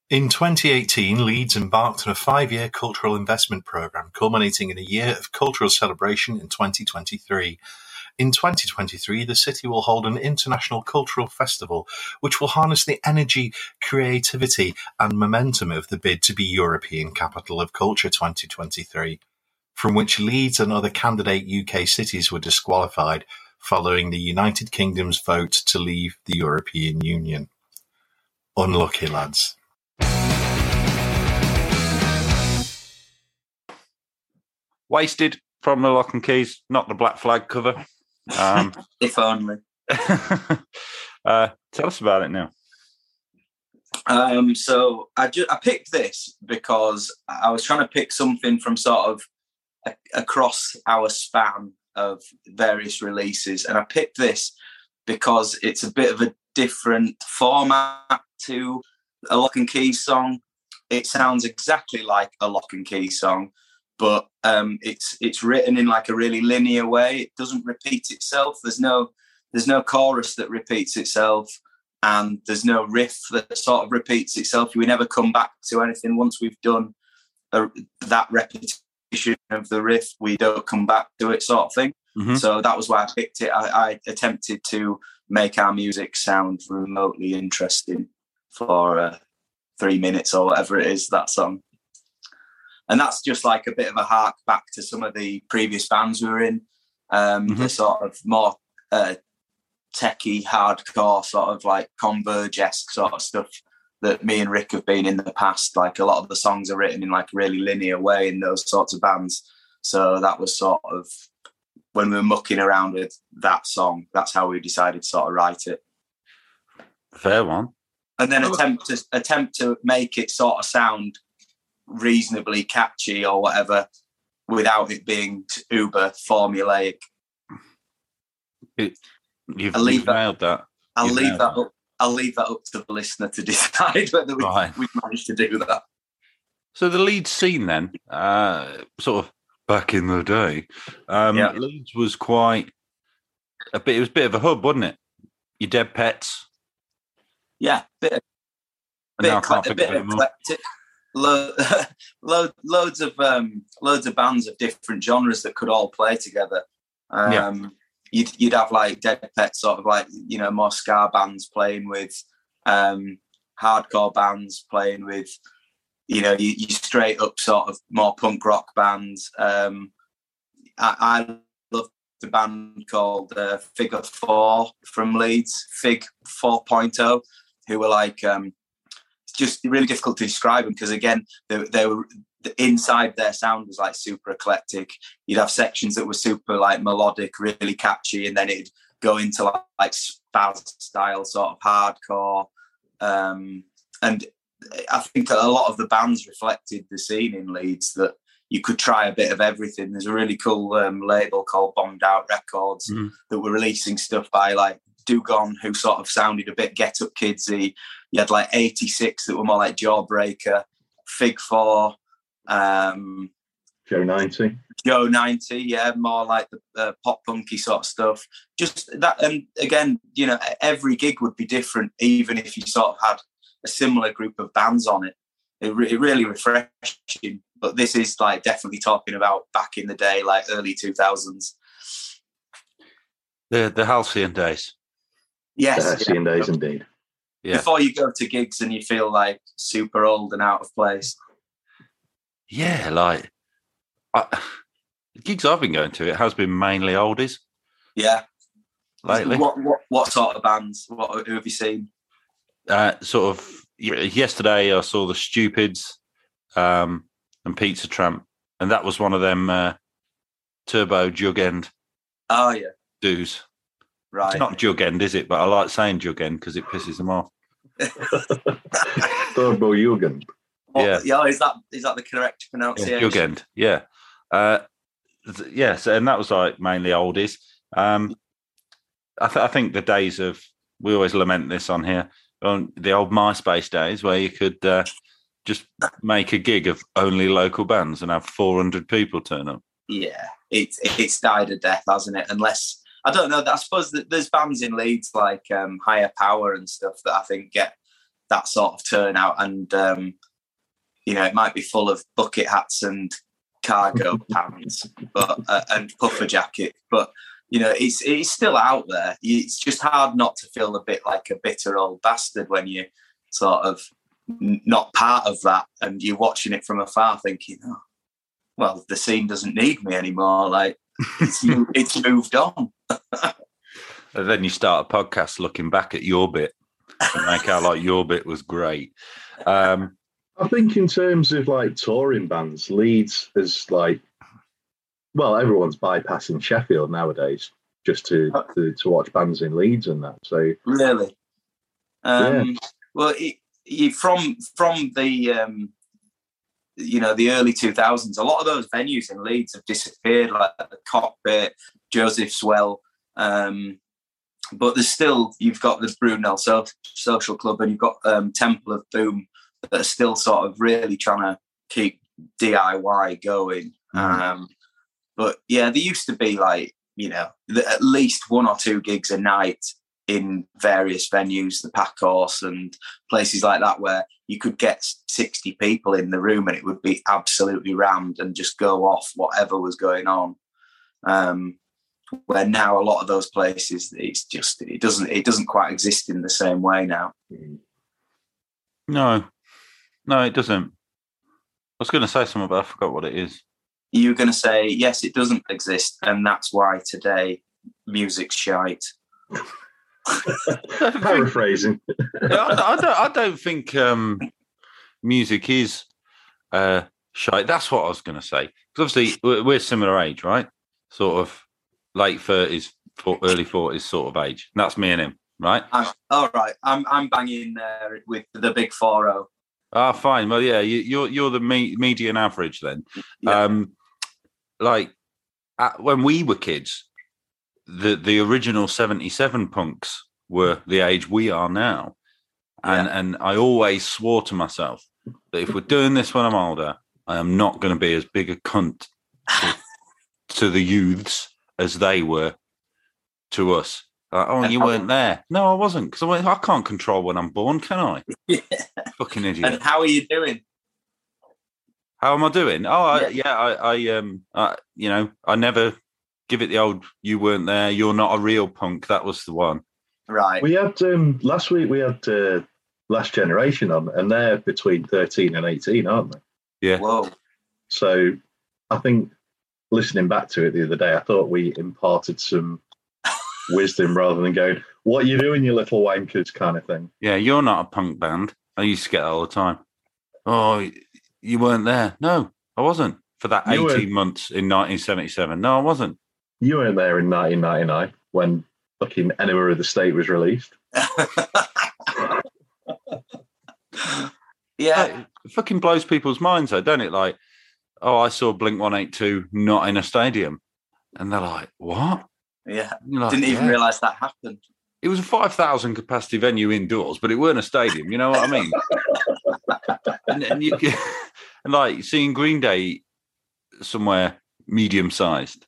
In 2018, Leeds embarked on a 5-year cultural investment programme, culminating in a year of cultural celebration in 2023. In 2023, the city will hold an international cultural festival, which will harness the energy, creativity and momentum of the bid to be European Capital of Culture 2023, from which Leeds and other candidate UK cities were disqualified following the United Kingdom's vote to leave the European Union. Unlucky, lads. Wasted from the Lock and Keys, not the Black Flag cover. If only. Tell us about it now. So I picked this because I was trying to pick something from sort of across our span of various releases, and I picked this because it's a bit of a different format to a Lock and Keys song. It sounds exactly like a Lock and Keys song, but it's written in like a really linear way. It doesn't repeat itself. There's no chorus that repeats itself, and there's no riff that sort of repeats itself. We never come back to anything. Once we've done that repetition of the riff, we don't come back to it, sort of thing. Mm-hmm. So that was why I picked it. I attempted to make our music sound remotely interesting for 3 minutes or whatever it is, that song. And that's just like a bit of a hark back to some of the previous bands we were in, mm-hmm. the sort of more techie, hardcore, sort of like Converge-esque sort of stuff that me and Rick have been in the past. Like a lot of the songs are written in like a really linear way in those sorts of bands. So that was sort of, when we were mucking around with that song, that's how we decided to sort of write it. Fair one. And then attempt to make it sort of sound reasonably catchy or whatever without it being uber formulaic. I'll leave that up to the listener to decide whether we managed to do that. So the Leeds scene then, sort of back in the day, Leeds was quite a bit. It was a bit of a hub, wasn't it? Your Dead Pets, yeah, a bit eclectic. Loads of bands of different genres that could all play together. You'd have like Dead Pets, sort of like, you know, more ska bands playing with hardcore bands, playing with, you know, you straight up sort of more punk rock bands. I love the band called Figure 4 from Leeds, Fig 4.0, who were like. Just really difficult to describe them because, again, they were inside their sound was like super eclectic. You'd have sections that were super like melodic, really catchy, and then it'd go into like spaz style sort of hardcore. And I think a lot of the bands reflected the scene in Leeds, that you could try a bit of everything. There's a really cool label called Bombed Out Records that were releasing stuff by like Dugon, who sort of sounded a bit Get Up Kidsy. You had like 86 that were more like Jawbreaker, Fig 4, Joe 90, yeah, more like the pop punky sort of stuff. Just that, and again, you know, every gig would be different, even if you sort of had a similar group of bands on it. It really refreshing. But this is like definitely talking about back in the day, like early 2000s. The halcyon days. Yes, the halcyon days indeed. Yeah. Before you go to gigs and you feel like super old and out of place. Yeah, like the gigs I've been going to, it has been mainly oldies. Yeah, lately. What sort of bands? Who have you seen? Sort of yesterday, I saw the Stupids and Pizza Tramp, and that was one of them Turbo Jugend. Oh yeah, dudes. Right. It's not Jugend, is it? But I like saying Jugend because it pisses them off. Turbo Jugend. Yeah. Yeah, is that the correct pronunciation? Yeah, Jugend, yeah. So, and that was like mainly oldies. I think the days of, we always lament this on here, on the old MySpace days where you could just make a gig of only local bands and have 400 people turn up. Yeah, it's died a death, hasn't it? Unless... I don't know. I suppose that there's bands in Leeds like Higher Power and stuff that I think get that sort of turnout, and you know, it might be full of bucket hats and cargo pants, but and puffer jacket. But you know, it's still out there. It's just hard not to feel a bit like a bitter old bastard when you sort of not part of that, and you're watching it from afar, thinking, "Oh, well, the scene doesn't need me anymore." Like. It's moved on. And then you start a podcast looking back at your bit and make out like your bit was great. I think in terms of like touring bands, Leeds is like, well, everyone's bypassing Sheffield nowadays just to watch bands in Leeds and that. So really, yeah. Well, it, from the you know, the early 2000s, a lot of those venues in Leeds have disappeared, like the Cockpit, Joseph's Well. But there's still, you've got the Brunel Social Club, and you've got Temple of Boom that are still sort of really trying to keep DIY going. But yeah, there used to be, like, you know, at least one or two gigs a night in various venues, the Pack Horse and places like that, where you could get 60 people in the room and it would be absolutely rammed and just go off whatever was going on. Where now a lot of those places, it's just, it doesn't quite exist in the same way now. No, it doesn't. I was going to say something, but I forgot what it is. You're going to say, yes, it doesn't exist, and that's why today music's shite. Paraphrasing. I don't think music is shite. That's what I was going to say. Because obviously we're similar age, right? Sort of late 30s, early 40s sort of age. And that's me and him, right? All right. I'm banging there with the big 4-0. Ah, fine. Well, yeah, you're the median average then. Yeah. When we were kids, the original 77 punks were the age we are now. And yeah. And I always swore to myself that if we're doing this when I'm older, I am not going to be as big a cunt to the youths as they were to us. Like, oh, you weren't there. No, I wasn't, because I can't control when I'm born, can I? Yeah. Fucking idiot. And how are you doing? How am I doing? Oh, yeah. I never give it the old, you weren't there, you're not a real punk. That was the one. Right. We had, last week we had Last Generation on, and they're between 13 and 18, aren't they? Yeah. Whoa. So I think, listening back to it the other day, I thought we imparted some wisdom rather than going, what are you doing, you little wankers, kind of thing. Yeah, you're not a punk band. I used to get that all the time. Oh, you weren't there. No, I wasn't. For that 18 months in 1977. No, I wasn't. You weren't there in 1999 when fucking Enema of the State was released. Yeah. It fucking blows people's minds though, don't it? Like, oh, I saw Blink-182 not in a stadium. And they're like, what? Yeah, like, didn't even realise that happened. It was a 5,000 capacity venue indoors, but it weren't a stadium. You know what I mean? and like seeing Green Day somewhere medium sized,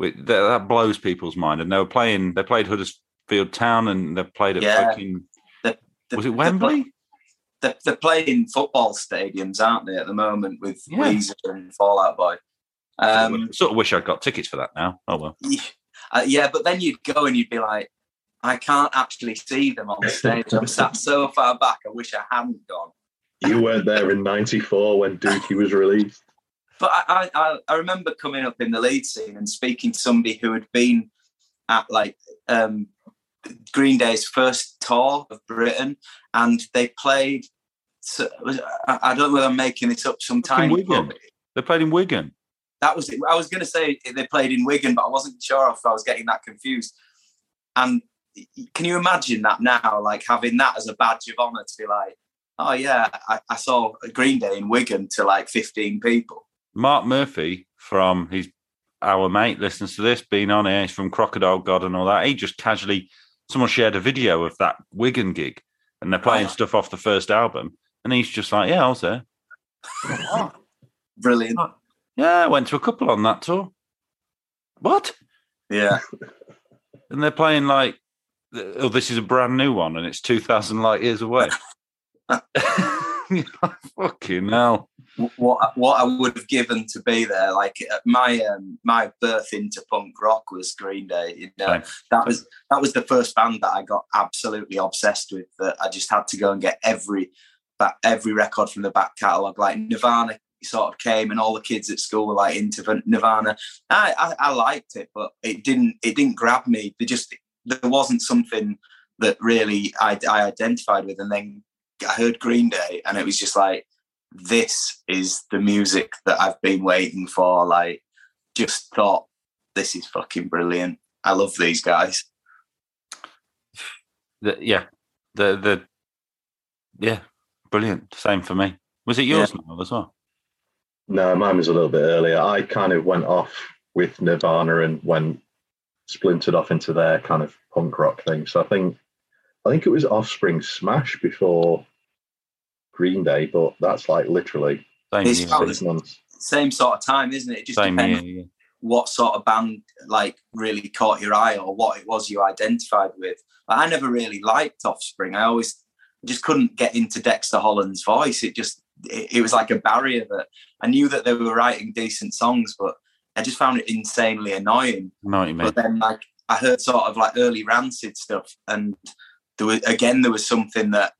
that blows people's mind. And they played Huddersfield Town, and they played at fucking was it Wembley? They're playing football stadiums, aren't they, at the moment with Weezer and Fall Out Boy. I sort of wish I'd got tickets for that now. Oh well. Yeah, but then you'd go and you'd be like, I can't actually see them on stage. I'm sat so far back. I wish I hadn't gone. You weren't there in '94 when Dookie was released. But I remember coming up in the Leeds scene and speaking to somebody who had been at Green Day's first tour of Britain, and they played. So, I don't know whether I'm making this up. Sometime they played in Wigan. That was it. I was going to say they played in Wigan, but I wasn't sure if I was getting that confused. And can you imagine that now, like having that as a badge of honour to be like, oh yeah, I saw Green Day in Wigan to like 15 people. Mark Murphy from our mate listens to this, being on here, he's from Crocodile God and all that. He just casually, someone shared a video of that Wigan gig and they're playing stuff off the first album. And he's just like, yeah, I was there. Brilliant. Yeah, I went to a couple on that tour. What? Yeah. And they're playing like, oh, this is a brand new one and it's 2,000 light years away. Fucking hell. What I would have given to be there, like my birth into punk rock was Green Day. You know, that was the first band that I got absolutely obsessed with, that I just had to go and get every record from the back catalogue, like Nirvana sort of came and all the kids at school were like into Nirvana. I liked it, but it didn't grab me. There wasn't something that really I identified with. And then I heard Green Day and it was just like, this is the music that I've been waiting for. Like, just thought, this is fucking brilliant. I love these guys. Yeah. The Yeah, brilliant. Same for me. Was it yours now as well? No, mine was a little bit earlier. I kind of went off with Nirvana and went splintered off into their kind of punk rock thing. So I think it was Offspring Smash before Green Day, but that's like literally 6 months. Same sort of time, isn't it? It just depends what sort of band like really caught your eye or what it was you identified with. But I never really liked Offspring. I always just couldn't get into Dexter Holland's voice. It was like a barrier that I knew that they were writing decent songs, but I just found it insanely annoying. But then like I heard sort of like early Rancid stuff, and there was something that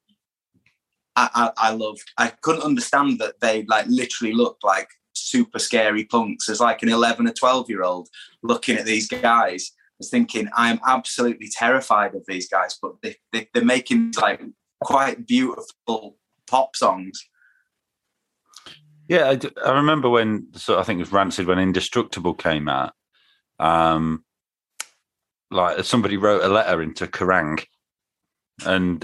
I loved. I couldn't understand that they like literally looked like super scary punks as like an 11 or 12-year-old looking at these guys. I was thinking, I'm absolutely terrified of these guys, but they're making like quite beautiful pop songs. Yeah, I remember when, so I think it was Rancid, when Indestructible came out, like somebody wrote a letter into Kerrang, and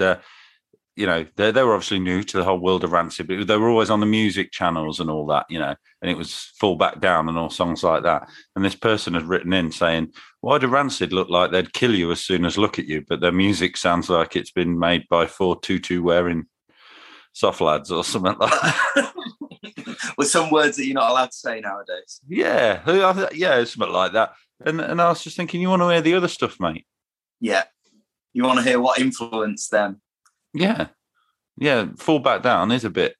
you know, they were obviously new to the whole world of Rancid, but they were always on the music channels and all that, you know, and it was Fall Back Down and all songs like that. And this person had written in saying, why do Rancid look like they'd kill you as soon as look at you, but their music sounds like it's been made by 422 wearing soft lads or something like that. With some words that you're not allowed to say nowadays. Yeah, something like that. And I was just thinking, you want to hear the other stuff, mate? Yeah. You want to hear what influenced them. Yeah, Fall Back Down is a bit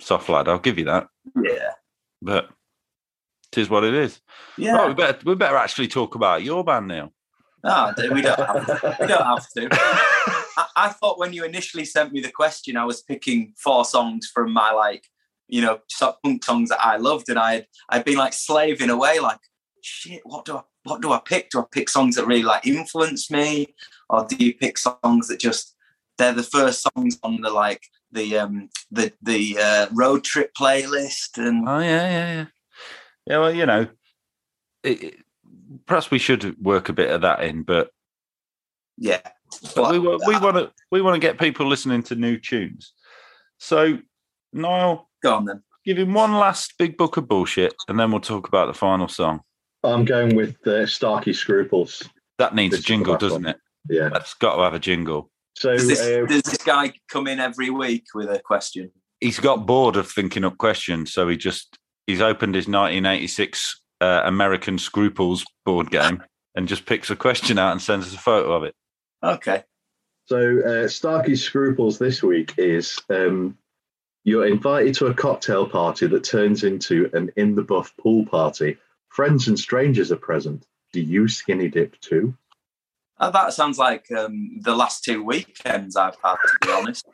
soft lad, I'll give you that. Yeah. But it is what it is. Yeah. Right, we better actually talk about your band, Neil. No, we don't have to. I thought when you initially sent me the question, I was picking 4 songs from my, like, you know, punk songs that I loved, and I'd been, like, slaving away, like, shit, what do I pick? Do I pick songs that really, like, influence me? Or do you pick songs that just... They're the first songs on the like the road trip playlist, and yeah. Well, you know, perhaps we should work a bit of that in, but yeah, but we want to get people listening to new tunes. So, Niall, go on then. Give him one last big book of bullshit, and then we'll talk about the final song. I'm going with Starkey Scruples. That needs a jingle, doesn't it? Yeah, that's got to have a jingle. So does this guy come in every week with a question? He's got bored of thinking up questions, so he's opened his 1986 American Scruples board game and just picks a question out and sends us a photo of it. Okay. So Starkey's Scruples this week is you're invited to a cocktail party that turns into an in-the-buff pool party. Friends and strangers are present. Do you skinny dip too? That sounds like the last 2 weekends I've had, to be honest.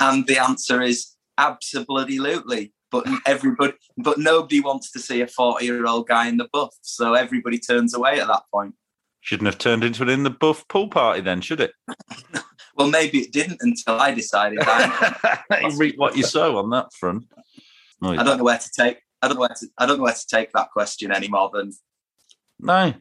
And the answer is abso-bloody-lutely. But nobody wants to see a 40-year-old guy in the buff, so everybody turns away at that point. Shouldn't have turned into an in the buff pool party then, should it? Well, maybe it didn't until I decided. You reap what you sow on that front. No, I don't know where to take. I don't know where to take that question any more than. No,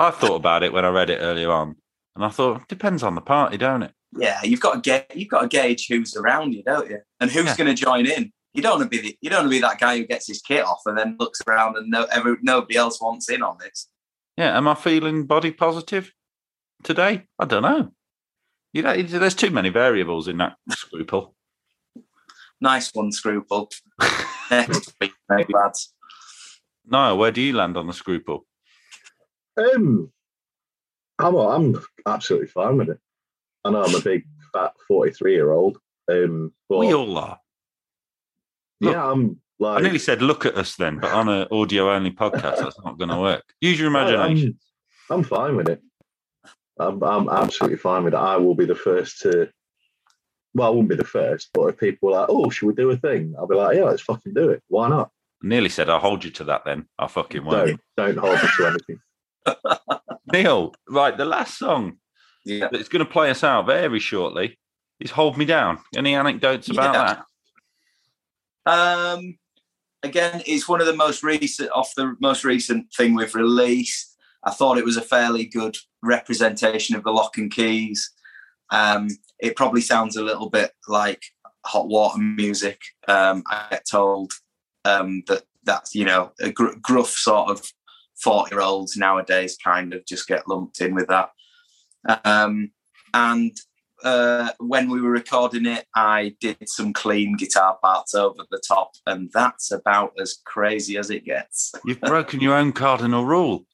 I thought about it when I read it earlier on, and I thought it depends on the party, don't it? Yeah, you've got to gauge who's around you, don't you? And who's going to join in? You don't want to be that guy who gets his kit off and then looks around and nobody else wants in on this. Yeah, am I feeling body positive today? I don't know. You know, there's too many variables in that scruple. Nice one, scruple. Next week, maybe, lads. No, where do you land on the scruple? I'm absolutely fine with it. I know I'm a big fat 43-year-old. But we all are. Look, yeah, I'm like. I nearly said, "Look at us," then, but on an audio-only podcast, that's not going to work. Use your imagination. I'm fine with it. I'm absolutely fine with it. I will be the first to. Well, I won't be the first, but if people are like, "Oh, should we do a thing?" I'll be like, "Yeah, let's fucking do it. Why not?" I nearly said, "I'll hold you to that." Then I fucking won't. Don't hold me to anything. Neil, right, the last song that's going to play us out very shortly is Hold Me Down. Any anecdotes about that? Again, it's one of the most recent, off the most recent thing we've released. I thought it was a fairly good representation of the Lock and Keys. It probably sounds a little bit like hot water music. I get told that that's, you know, a gruff sort of 40-year-olds nowadays kind of just get lumped in with that. When we were recording it, I did some clean guitar parts over the top, and that's about as crazy as it gets. You've broken your own cardinal rule.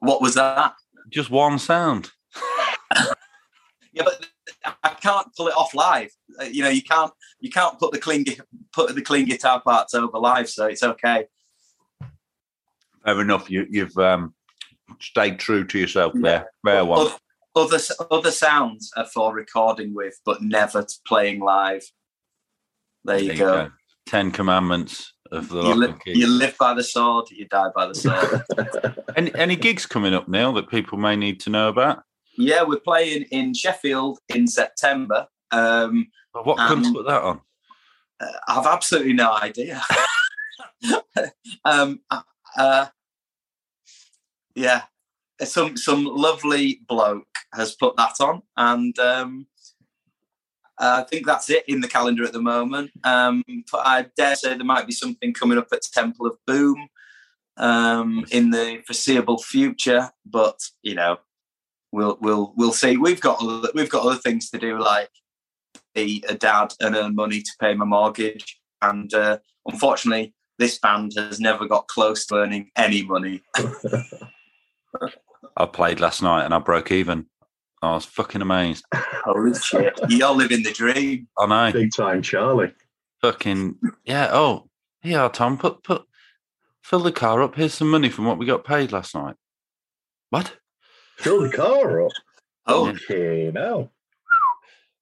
What was that? Just one sound. Yeah, but I can't pull it off live. You know, you can't put the clean guitar parts over live, so it's okay. Fair enough. You've stayed true to yourself there. Fair one. Other sounds are for recording with, but never playing live. There you go. 10 commandments of the Lock and Keys. You live by the sword, you die by the sword. Any gigs coming up, Neil, that people may need to know about? Yeah, we're playing in Sheffield in September. What country put that on? I've absolutely no idea. Yeah. Some lovely bloke has put that on, and I think that's it in the calendar at the moment. But I dare say there might be something coming up at Temple of Boom in the foreseeable future. But you know, we'll see. We've got other things to do, like be a dad and earn money to pay my mortgage, and unfortunately, this band has never got close to earning any money. I played last night and I broke even. I was fucking amazed. Holy shit. You're living the dream. I know. Big time, Charlie. Fucking, yeah. Oh, yeah, Tom, fill the car up. Here's some money from what we got paid last night. What? Fill the car up? Oh. Okay, now.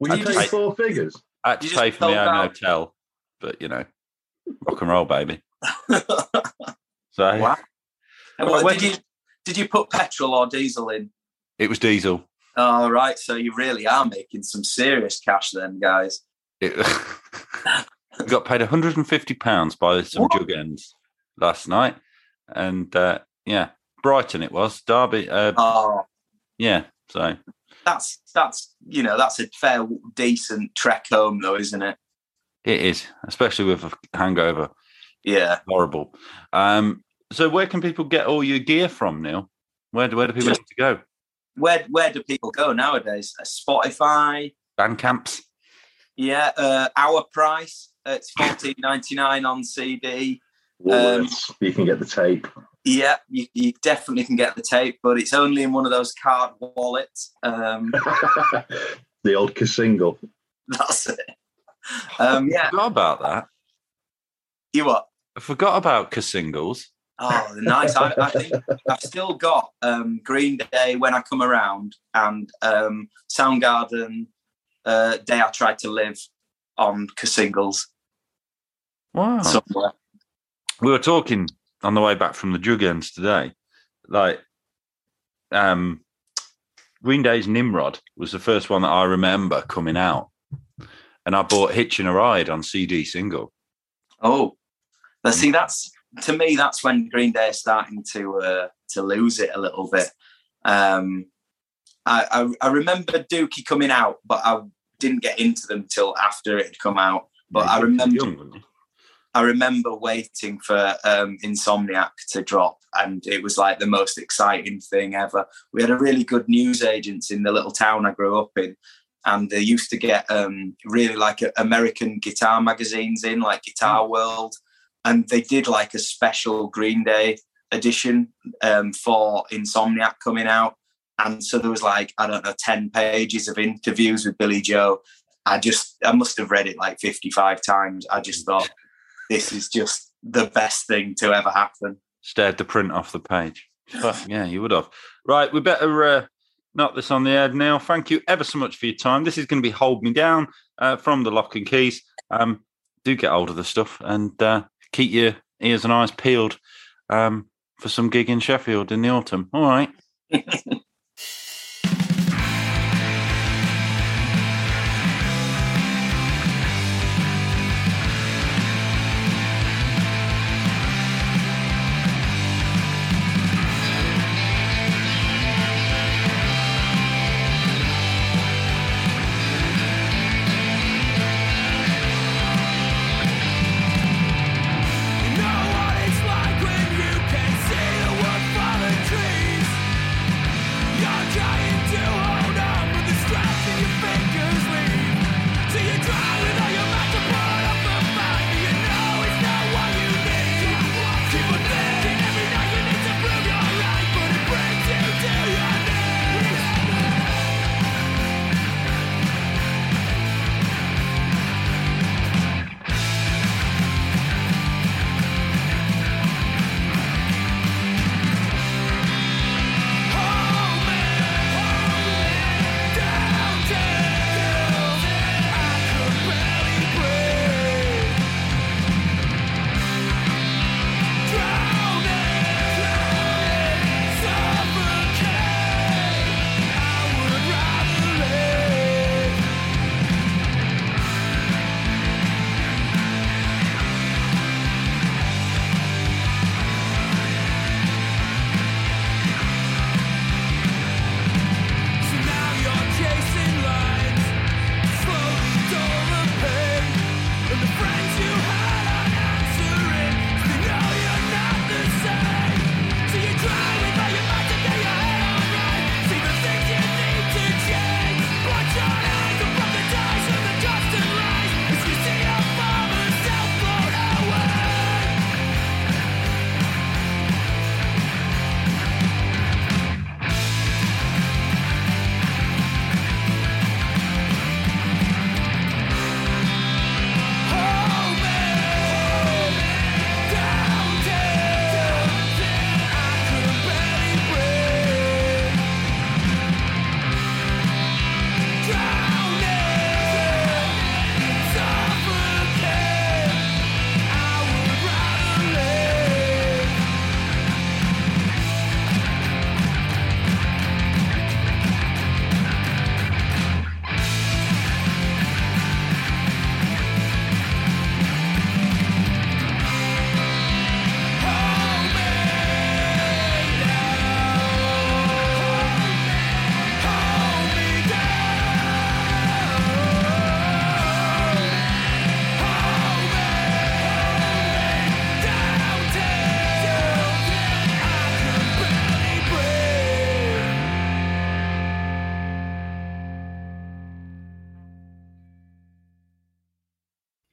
Will you take 4 figures? I had to pay for my own hotel, but, you know, rock and roll, baby. So, wow. Did you put petrol or diesel in? It was diesel. All right, so you really are making some serious cash then, guys. We got paid £150 by some Jugens last night. And, yeah, Brighton it was. Derby. Yeah, so. That's a fair, decent trek home, though, isn't it? It is, especially with a hangover. Yeah. Horrible. So where can people get all your gear from, Neil? Where do people have to go? Where do people go nowadays? Spotify, Bandcamps. Yeah, Our Price. It's $14.99 on CD. You can get the tape. Yeah, you definitely can get the tape, but it's only in one of those card wallets. The old Kasingle. That's it. Yeah. I forgot about that. You what? I forgot about Kasingles. Oh, nice. I think I've still got Green Day, When I Come Around, and Soundgarden, Day I Tried to Live on singles. Wow. Somewhere. We were talking on the way back from the Jugens today. Like, Green Day's Nimrod was the first one that I remember coming out. And I bought Hitchin' a Ride on CD single. Oh, let's see, that's... To me, that's when Green Day is starting to lose it a little bit. I remember Dookie coming out, but I didn't get into them till after it had come out. But yeah, I remember waiting for Insomniac to drop, and it was like the most exciting thing ever. We had a really good news agent in the little town I grew up in, and they used to get really like American guitar magazines in, like Guitar World. And they did like a special Green Day edition for Insomniac coming out. And so there was like, I don't know, 10 pages of interviews with Billy Joe. I must have read it like 55 times. I just thought, this is just the best thing to ever happen. Stared the print off the page. But, yeah, you would have. Right, we better knock this on the head now. Thank you ever so much for your time. This is going to be Hold Me Down from the Lock and Keys. Do get hold of the stuff and... keep your ears and eyes peeled for some gig in Sheffield in the autumn. All right.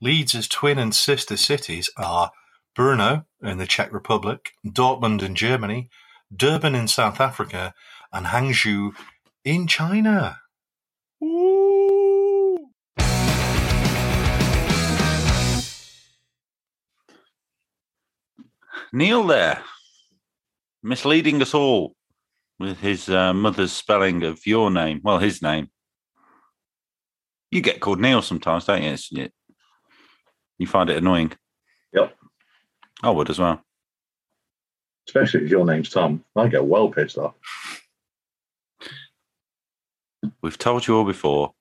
Leeds' twin and sister cities are Brno in the Czech Republic, Dortmund in Germany, Durban in South Africa, and Hangzhou in China. Ooh. Neil there, misleading us all with his mother's spelling of your name. Well, his name. You get called Neil sometimes, don't you? You find it annoying. Yep. I would as well. Especially if your name's Tom. I get well pissed off. We've told you all before,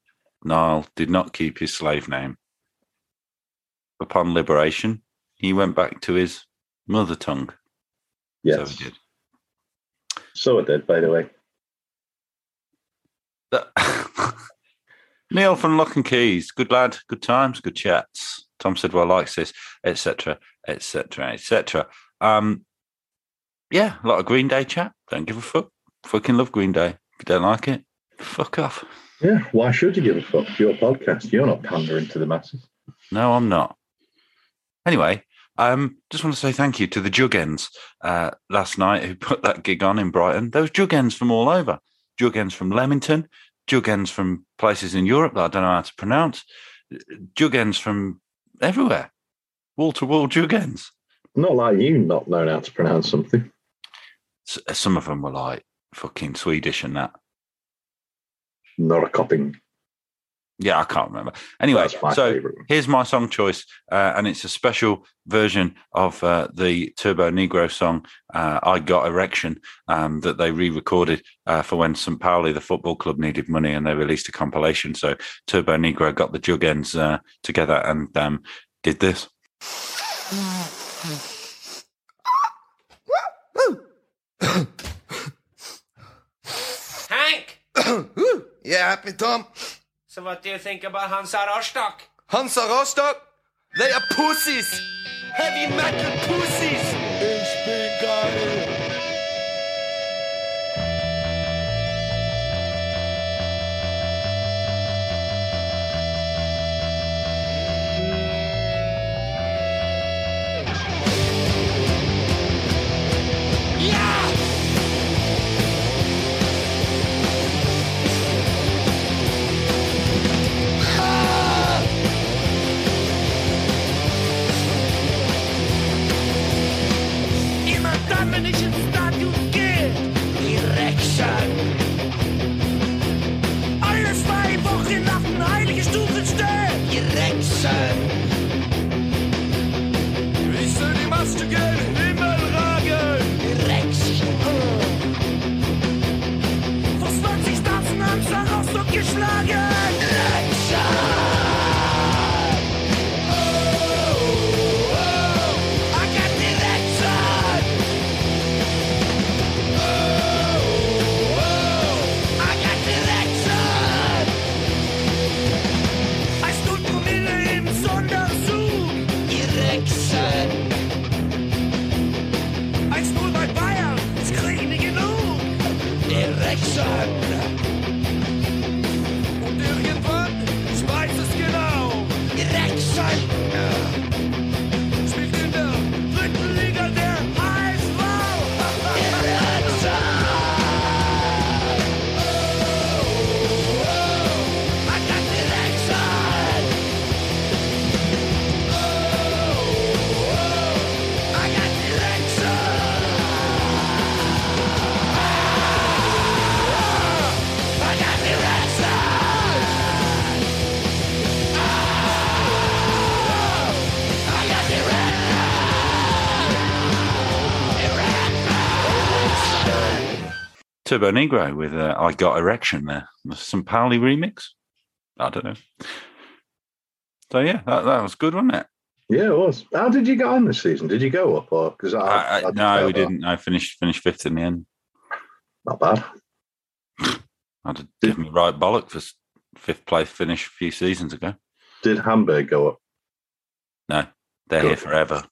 Niall did not keep his slave name. Upon liberation, he went back to his mother tongue. Yes. So he did. So it did, by the way. Neil from Lock and Keys. Good lad, good times, good chats. Tom Sidwell likes this, etc., etc., etc. Yeah, a lot of Green Day chat. Don't give a fuck. Fucking love Green Day. If you don't like it, fuck off. Yeah, why should you give a fuck? It's your podcast. You're not pandering to the masses. No, I'm not. Anyway, just want to say thank you to the Jugens last night who put that gig on in Brighton. There was Jugens from all over. Jugens from Leamington. Jugens from places in Europe that I don't know how to pronounce. Jugens from everywhere. Wall-to-wall Jugens. Not like you not knowing how to pronounce something. Some of them were like fucking Swedish and that. Norrköping. Yeah, I can't remember. Anyway, so favorite. Here's my song choice, and it's a special version of the Turbo Negro song, I Got Erection, that they re-recorded for when St. Pauli, the football club, needed money, and they released a compilation. So Turbo Negro got the Jugens together and did this. Hank! Yeah, happy Tom. So what do you think about Hansa Rostock? Hansa Rostock? They are pussies! Heavy metal pussies! Ich bin geil! Turbo Negro with I Got Erection there. Some Pauli remix? I don't know. So, yeah, that was good, wasn't it? Yeah, it was. How did you get on this season? Did you go up? Or because we didn't. I finished fifth in the end. Not bad. I'd have given me right bollock for fifth place finish a few seasons ago. Did Hamburg go up? No, they're here forever.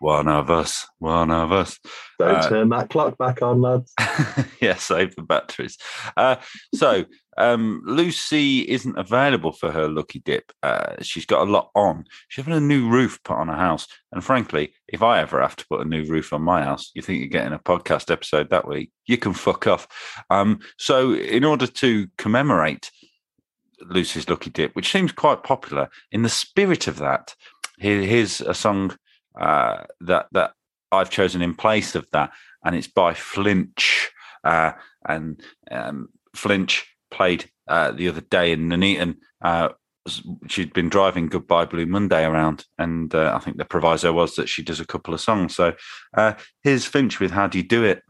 One of us. Don't turn that clock back on, lads. Yeah, save the batteries. So Lucy isn't available for her lucky dip. She's got a lot on. She's having a new roof put on her house. And frankly, if I ever have to put a new roof on my house, you think you're getting a podcast episode that week, you can fuck off. So in order to commemorate Lucy's lucky dip, which seems quite popular, in the spirit of that, here's a song that I've chosen in place of that, and it's by Flinch. And Flinch played the other day in Nuneaton. She'd been driving Goodbye Blue Monday around, and I think the proviso was that she does a couple of songs. So here's Flinch with How Do You Do It?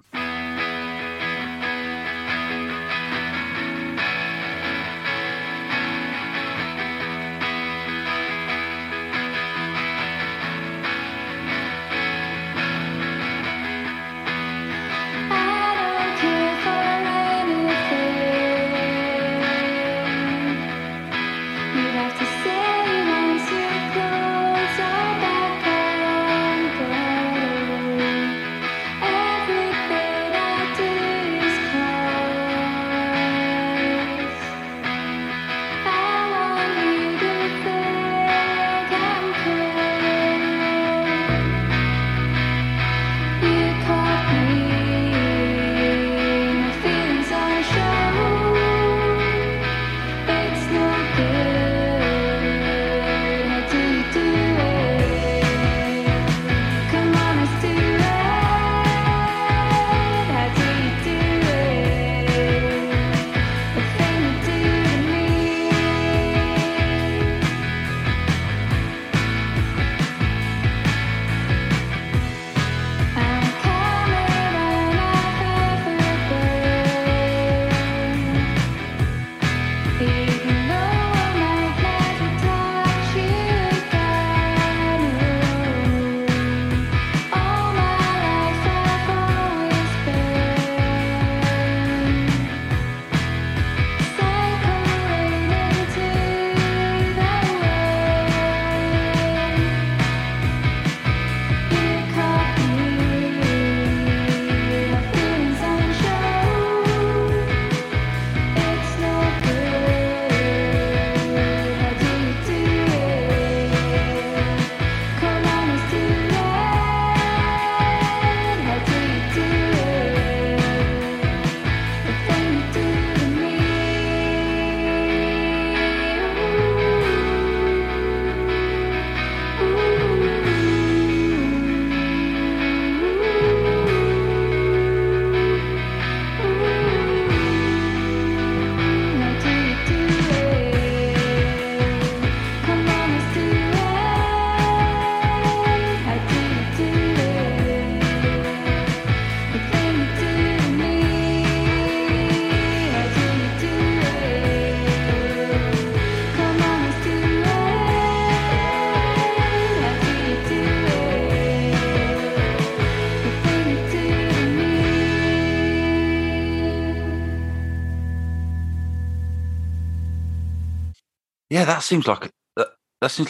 Yeah, that seems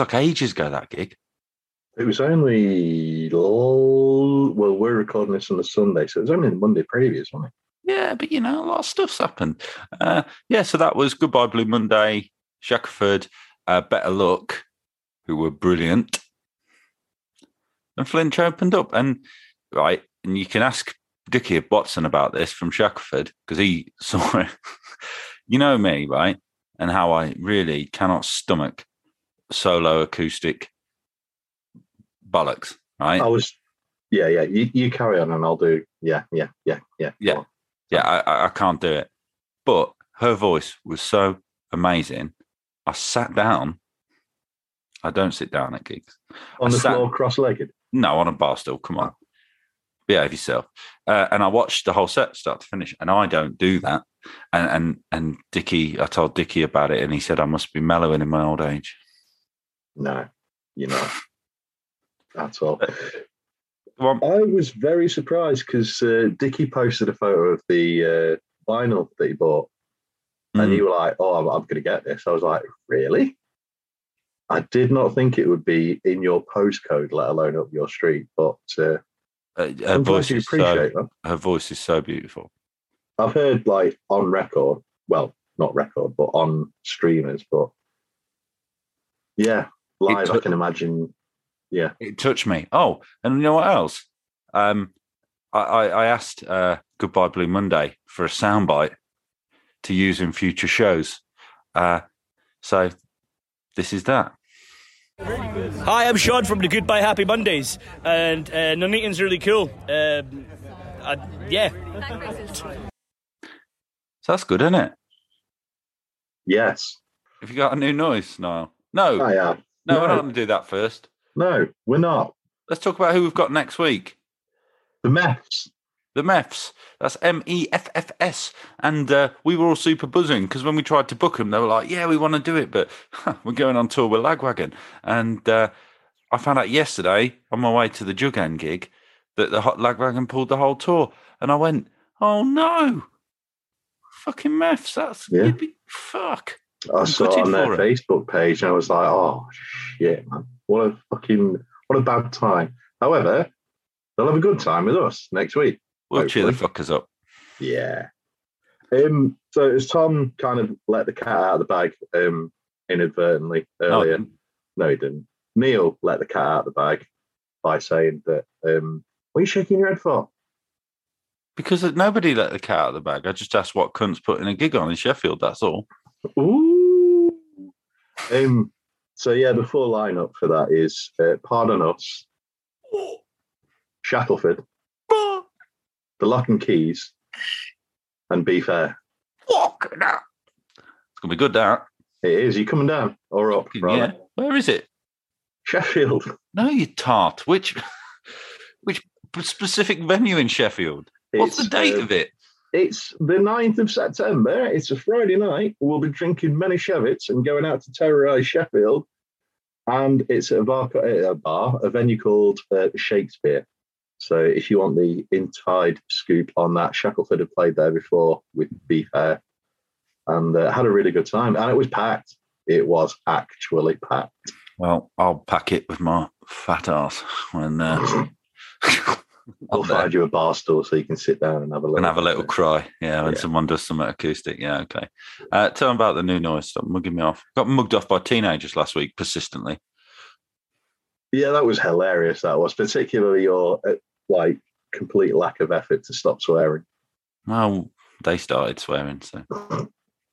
like ages ago, that gig. It was only we're recording this on a Sunday, so it was only the Monday previous, wasn't it? Yeah, but you know, a lot of stuff's happened. So that was Goodbye Blue Monday, Shackelford, Better Luck, who were brilliant, and Flinch opened up. And you can ask Dickie Watson about this from Shackelford, because he saw it. You know me, right? And how I really cannot stomach solo acoustic bollocks, right? Yeah. You carry on and I'll do, yeah. Yeah, I can't do it. But her voice was so amazing. I sat down. I don't sit down at gigs. On the floor, cross-legged? No, on a bar stool, come on. Behave yourself. And I watched the whole set start to finish, and I don't do that. And Dickie, I told Dickie about it, and he said I must be mellowing in my old age. No, you're not. That's all. I was very surprised because Dickie posted a photo of the vinyl that he bought, and you were like, "Oh, I'm going to get this." I was like, "Really?" I did not think it would be in your postcode, let alone up your street. But her voice is so beautiful. I've heard like on record, well, not record, but on streamers. But yeah, live, I can imagine. Yeah, it touched me. Oh, and you know what else? I asked Goodbye Blue Monday for a soundbite to use in future shows. So this is that. Hi, I'm Sean from the Goodbye Happy Mondays, and Nuneaton's really cool. Yeah. So that's good, isn't it? Yes. Have you got a new noise, Niall? No. I am. No, we're not going to do that first. No, we're not. Let's talk about who we've got next week. The Meffs. The Meffs. That's MEFFS. And we were all super buzzing because when we tried to book them, they were like, yeah, we want to do it, but we're going on tour with Lagwagon. And I found out yesterday on my way to the Jugend gig that the Hot Lagwagon pulled the whole tour. And I went, oh, no. Fucking Meffs. That's fuck. I saw it on their Facebook page and I was like, oh, shit, man. What a bad time. However, they'll have a good time with us next week. We'll hopefully cheer the fuckers up. Yeah. So as Tom kind of let the cat out of the bag inadvertently earlier. No, he didn't. Neil let the cat out of the bag by saying that, what are you shaking your head for? Because nobody let the cat out of the bag. I just asked what cunt's putting a gig on in Sheffield, that's all. Ooh. So, yeah, the full lineup for that is Pardon Us, Shackleford, The Lock and Keys, and Be Fair. Fucking hell. It's going to be good, that. It is. Are you coming down or up? Right? Yeah. Where is it? Sheffield. No, you tart. Which specific venue in Sheffield? What's the date of it? It's the 9th of September. It's a Friday night. We'll be drinking many Shevits and going out to terrorise Sheffield. And it's a venue called Shakespeare. So if you want the inside scoop on that, Shackleford had played there before with Be Fair and had a really good time. And it was packed. It was actually packed. Well, I'll pack it with my fat ass when... I'll find you a bar stool so you can sit down and have a little... And have a little cry, yeah, when someone does some acoustic. Yeah, okay. Tell them about the new noise. Stop mugging me off. Got mugged off by teenagers last week, persistently. Yeah, that was hilarious, that was. Particularly your, complete lack of effort to stop swearing. No, they started swearing, so...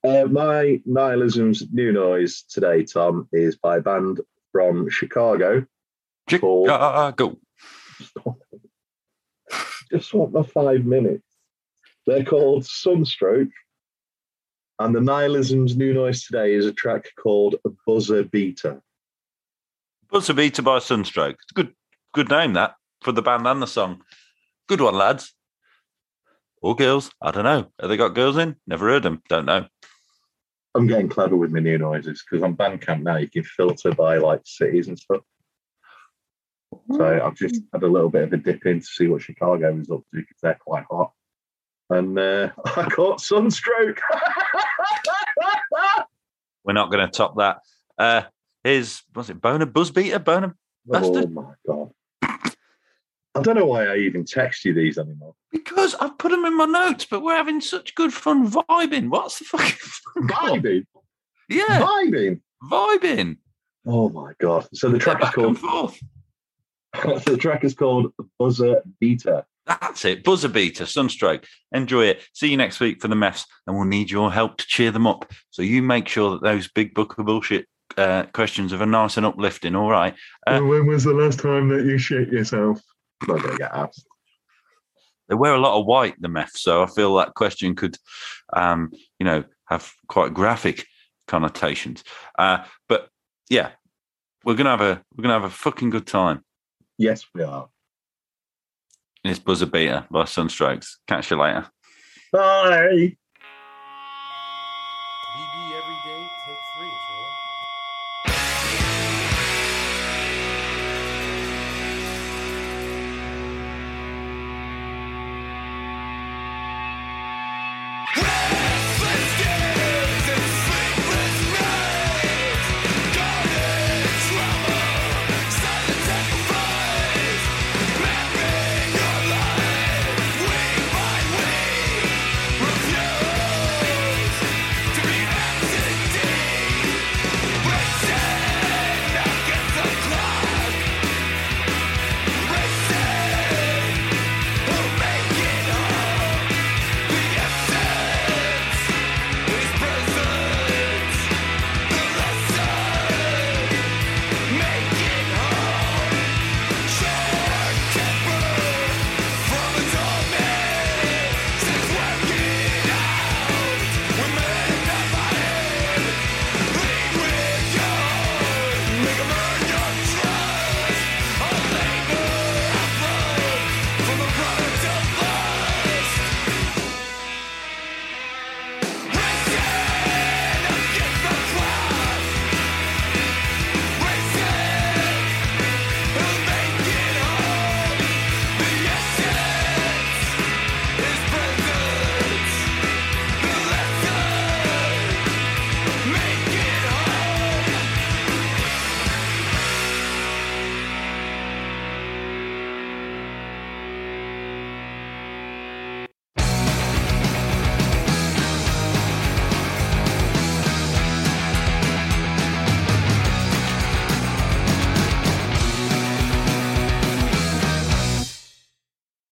my Nihilism's new noise today, Tom, is by a band from Chicago. Chicago! Just want my 5 minutes. They're called Sunstroke. And the Nihilism's new noise today is a track called Buzzer Beater. Buzzer Beater by Sunstroke. It's a good name, that, for the band and the song. Good one, lads. Or girls. I don't know. Have they got girls in? Never heard them. Don't know. I'm getting clever with my new noises because on Bandcamp now you can filter by cities and stuff. So I've just had a little bit of a dip in to see what Chicago is up to because they're quite hot. And I caught Sunstroke. We're not going to top that. Was it Bona Buzzbeater? Bona Bastard? Oh, my God. I don't know why I even text you these anymore. Because I've put them in my notes, but we're having such good fun vibing. What's the fucking fun vibing? Called? Yeah. Vibing. Oh, my God. So the track is called... The track is called Buzzer Beater. That's it, Buzzer Beater, Sunstroke. Enjoy it. See you next week for the Meffs, and we'll need your help to cheer them up. So you make sure that those big book of bullshit questions are nice and uplifting, all right? When was the last time that you shit yourself? I'm not going to get asked. They wear a lot of white, the Meffs, so I feel that question could, have quite graphic connotations. But, yeah, we're gonna have a fucking good time. Yes, we are. It's Buzzer Beater by Sunstrokes. Catch you later. Bye.